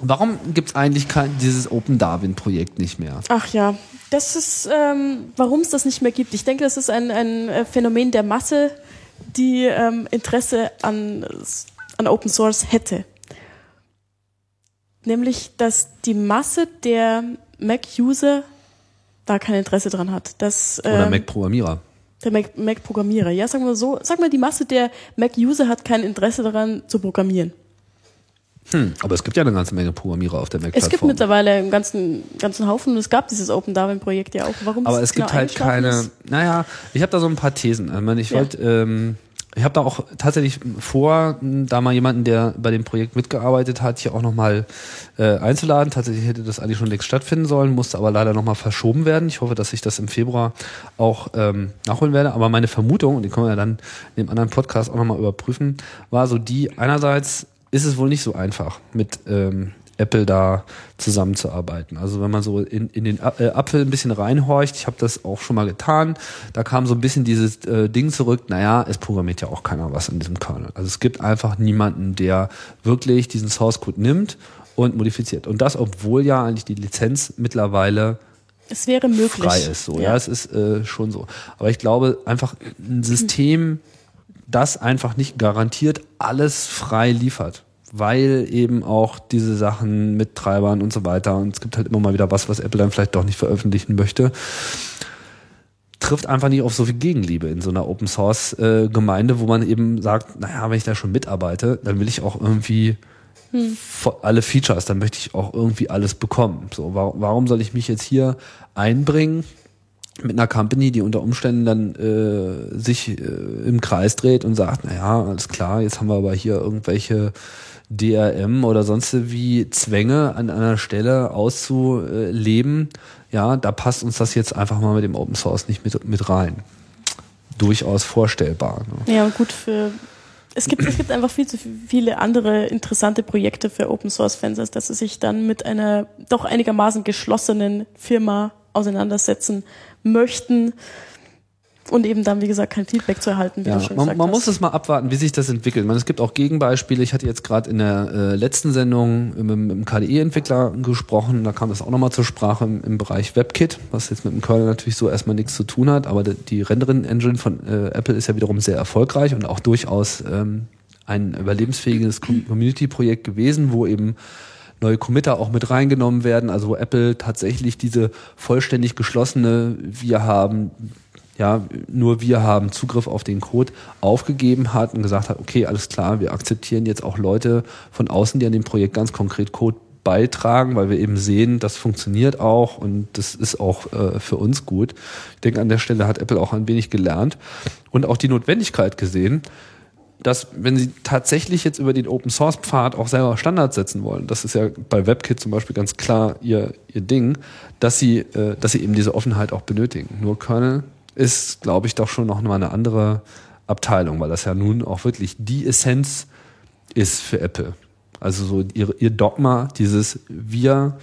Warum gibt es eigentlich kein, dieses Open Darwin-Projekt nicht mehr? Ach ja, das ist, ähm, warum es das nicht mehr gibt. Ich denke, das ist ein, ein Phänomen der Masse, die ähm, Interesse an, an Open Source hätte. Nämlich, dass die Masse der Mac-User da kein Interesse dran hat. Dass, ähm, Oder Mac-Programmierer. Der Mac, Mac-Programmierer, ja, sagen wir so. Sag mal, die Masse der Mac-User hat kein Interesse daran, zu programmieren. Hm, aber es gibt ja eine ganze Menge Programmierer auf der Mac-Plattform. Es gibt mittlerweile einen ganzen, ganzen Haufen und es gab dieses Open-Darwin-Projekt ja auch. Warum aber es genau gibt halt keine, ist? Naja, ich habe da so ein paar Thesen. Ich meine, ich ja. wollte... Ähm, Ich habe da auch tatsächlich vor, da mal jemanden, der bei dem Projekt mitgearbeitet hat, hier auch nochmal äh, einzuladen. Tatsächlich hätte das eigentlich schon längst stattfinden sollen, musste aber leider nochmal verschoben werden. Ich hoffe, dass ich das im Februar auch ähm, nachholen werde. Aber meine Vermutung, und die können wir ja dann in dem anderen Podcast auch nochmal überprüfen, war so die, einerseits ist es wohl nicht so einfach, mit ähm, Apple da zusammenzuarbeiten. Also wenn man so in, in den Apfel ein bisschen reinhorcht, ich habe das auch schon mal getan, da kam so ein bisschen dieses äh, Ding zurück, naja, es programmiert ja auch keiner was in diesem Kernel. Also es gibt einfach niemanden, der wirklich diesen Source-Code nimmt und modifiziert. Und das, obwohl ja eigentlich die Lizenz mittlerweile es wäre möglich. Frei ist. So. Ja. Ja, es ist äh, schon so. Aber ich glaube, einfach ein System, das einfach nicht garantiert alles frei liefert. Weil eben auch diese Sachen mit Treibern und so weiter und es gibt halt immer mal wieder was, was Apple dann vielleicht doch nicht veröffentlichen möchte, trifft einfach nicht auf so viel Gegenliebe in so einer Open-Source-Gemeinde, wo man eben sagt, naja, wenn ich da schon mitarbeite, dann will ich auch irgendwie hm. alle Features, dann möchte ich auch irgendwie alles bekommen. So, warum soll ich mich jetzt hier einbringen mit einer Company, die unter Umständen dann äh, sich äh, im Kreis dreht und sagt, naja, alles klar, jetzt haben wir aber hier irgendwelche D R M oder sonst wie Zwänge an einer Stelle auszuleben. Ja, da passt uns das jetzt einfach mal mit dem Open Source nicht mit, mit rein. Durchaus vorstellbar. Ne? Ja, gut, für es gibt, es gibt einfach viel zu viele andere interessante Projekte für Open Source Fans, als dass sie sich dann mit einer doch einigermaßen geschlossenen Firma auseinandersetzen möchten, Und eben dann, wie gesagt, kein Feedback zu erhalten, wie ja, du schon gesagt hast. Man muss es mal abwarten, wie sich das entwickelt. Man, es gibt auch Gegenbeispiele. Ich hatte jetzt gerade in der äh, letzten Sendung mit, mit dem K D E-Entwickler gesprochen. Da kam das auch nochmal zur Sprache im, im Bereich WebKit, was jetzt mit dem Kernel natürlich so erstmal nichts zu tun hat. Aber die, die Rendering-Engine von äh, Apple ist ja wiederum sehr erfolgreich und auch durchaus ähm, ein überlebensfähiges Community-Projekt gewesen, wo eben neue Committer auch mit reingenommen werden. Also wo Apple tatsächlich diese vollständig geschlossene, wir haben... ja, nur wir haben Zugriff auf den Code aufgegeben hat und gesagt hat, okay, alles klar, wir akzeptieren jetzt auch Leute von außen, die an dem Projekt ganz konkret Code beitragen, weil wir eben sehen, das funktioniert auch und das ist auch äh, für uns gut. Ich denke, an der Stelle hat Apple auch ein wenig gelernt und auch die Notwendigkeit gesehen, dass, wenn sie tatsächlich jetzt über den Open-Source-Pfad auch selber Standards setzen wollen, das ist ja bei WebKit zum Beispiel ganz klar ihr, ihr Ding, dass sie, äh, dass sie eben diese Offenheit auch benötigen. Nur Kernel ist, glaube ich, doch schon noch mal eine andere Abteilung, weil das ja nun auch wirklich die Essenz ist für Apple. Also so ihr, ihr Dogma, dieses wir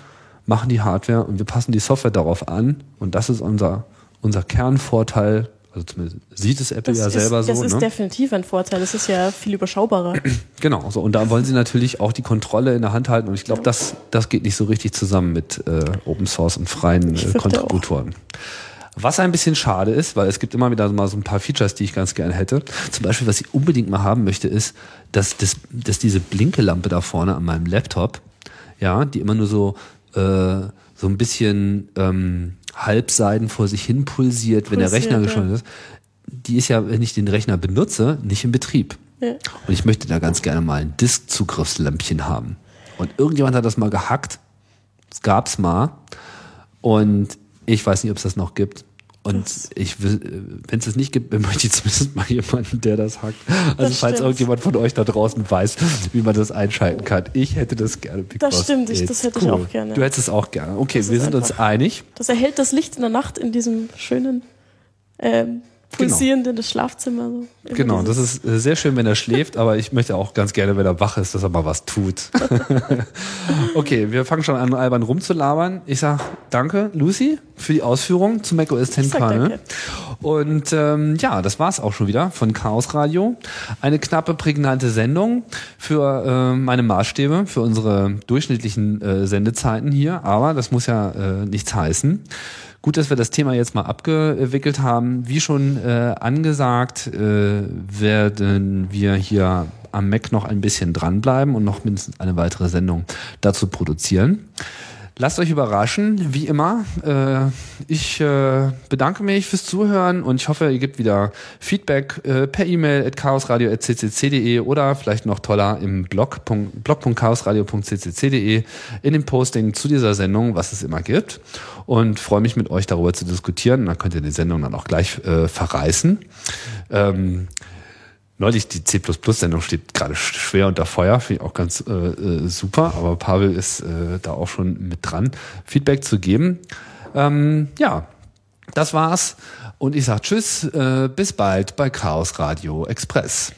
machen die Hardware und wir passen die Software darauf an und das ist unser, unser Kernvorteil, also zumindest sieht es Apple das ja ist, selber so. Das ist ne? definitiv ein Vorteil, das ist ja viel überschaubarer. Genau, so, und da wollen sie natürlich auch die Kontrolle in der Hand halten und ich glaube, das, das geht nicht so richtig zusammen mit äh, Open Source und freien äh, Kontributoren. Auch. Was ein bisschen schade ist, weil es gibt immer wieder mal so ein paar Features, die ich ganz gerne hätte. Zum Beispiel, was ich unbedingt mal haben möchte, ist, dass, dass, dass diese Blinkelampe da vorne an meinem Laptop, ja, die immer nur so, äh, so ein bisschen ähm, halbseiden vor sich hin pulsiert, pulsiert wenn der Rechner geschaltet ja. ist, die ist ja, wenn ich den Rechner benutze, nicht in Betrieb. Ja. Und ich möchte da ganz gerne mal ein Disk-Zugriffslämpchen haben. Und irgendjemand hat das mal gehackt. Das gab's mal. Und ich weiß nicht, ob es das noch gibt. Und ich will, wenn es das nicht gibt, möchte ich zumindest mal jemanden, der das hackt. Also das falls stimmt. irgendjemand von euch da draußen weiß, wie man das einschalten kann. Ich hätte das gerne. Das stimmt, ich, das hätte cool. ich auch gerne. Du hättest es auch gerne. Okay, das wir sind einfach. uns einig. Das erhält das Licht in der Nacht in diesem schönen, ähm, pulsierenden genau. Schlafzimmer. So. Genau, das ist sehr schön, wenn er schläft, aber ich möchte auch ganz gerne, wenn er wach ist, dass er mal was tut. Okay, wir fangen schon an, albern rumzulabern. Ich sag danke, Lucy, für die Ausführung zu macOS X Kernel. Und ähm, ja, das war's auch schon wieder von Chaos Radio. Eine knappe, prägnante Sendung für äh, meine Maßstäbe, für unsere durchschnittlichen äh, Sendezeiten hier. Aber das muss ja äh, nichts heißen. Gut, dass wir das Thema jetzt mal abgewickelt haben. Wie schon äh, angesagt, äh, werden wir hier am Mac noch ein bisschen dranbleiben und noch mindestens eine weitere Sendung dazu produzieren. Lasst euch überraschen, wie immer. Äh, ich äh, bedanke mich fürs Zuhören und ich hoffe, ihr gebt wieder Feedback äh, per E-Mail at chaosradio at c c c punkt d e oder vielleicht noch toller im Blog. blog punkt chaosradio punkt c c c punkt d e in dem Posting zu dieser Sendung, was es immer gibt. Und freue mich, mit euch darüber zu diskutieren. Und dann könnt ihr die Sendung dann auch gleich äh, verreißen. Ähm, Neulich, die C plus plus Sendung steht gerade schwer unter Feuer, finde ich auch ganz äh, super, aber Pavel ist äh, da auch schon mit dran, Feedback zu geben. Ähm, ja, das war's und ich sage tschüss, äh, bis bald bei Chaos Radio Express.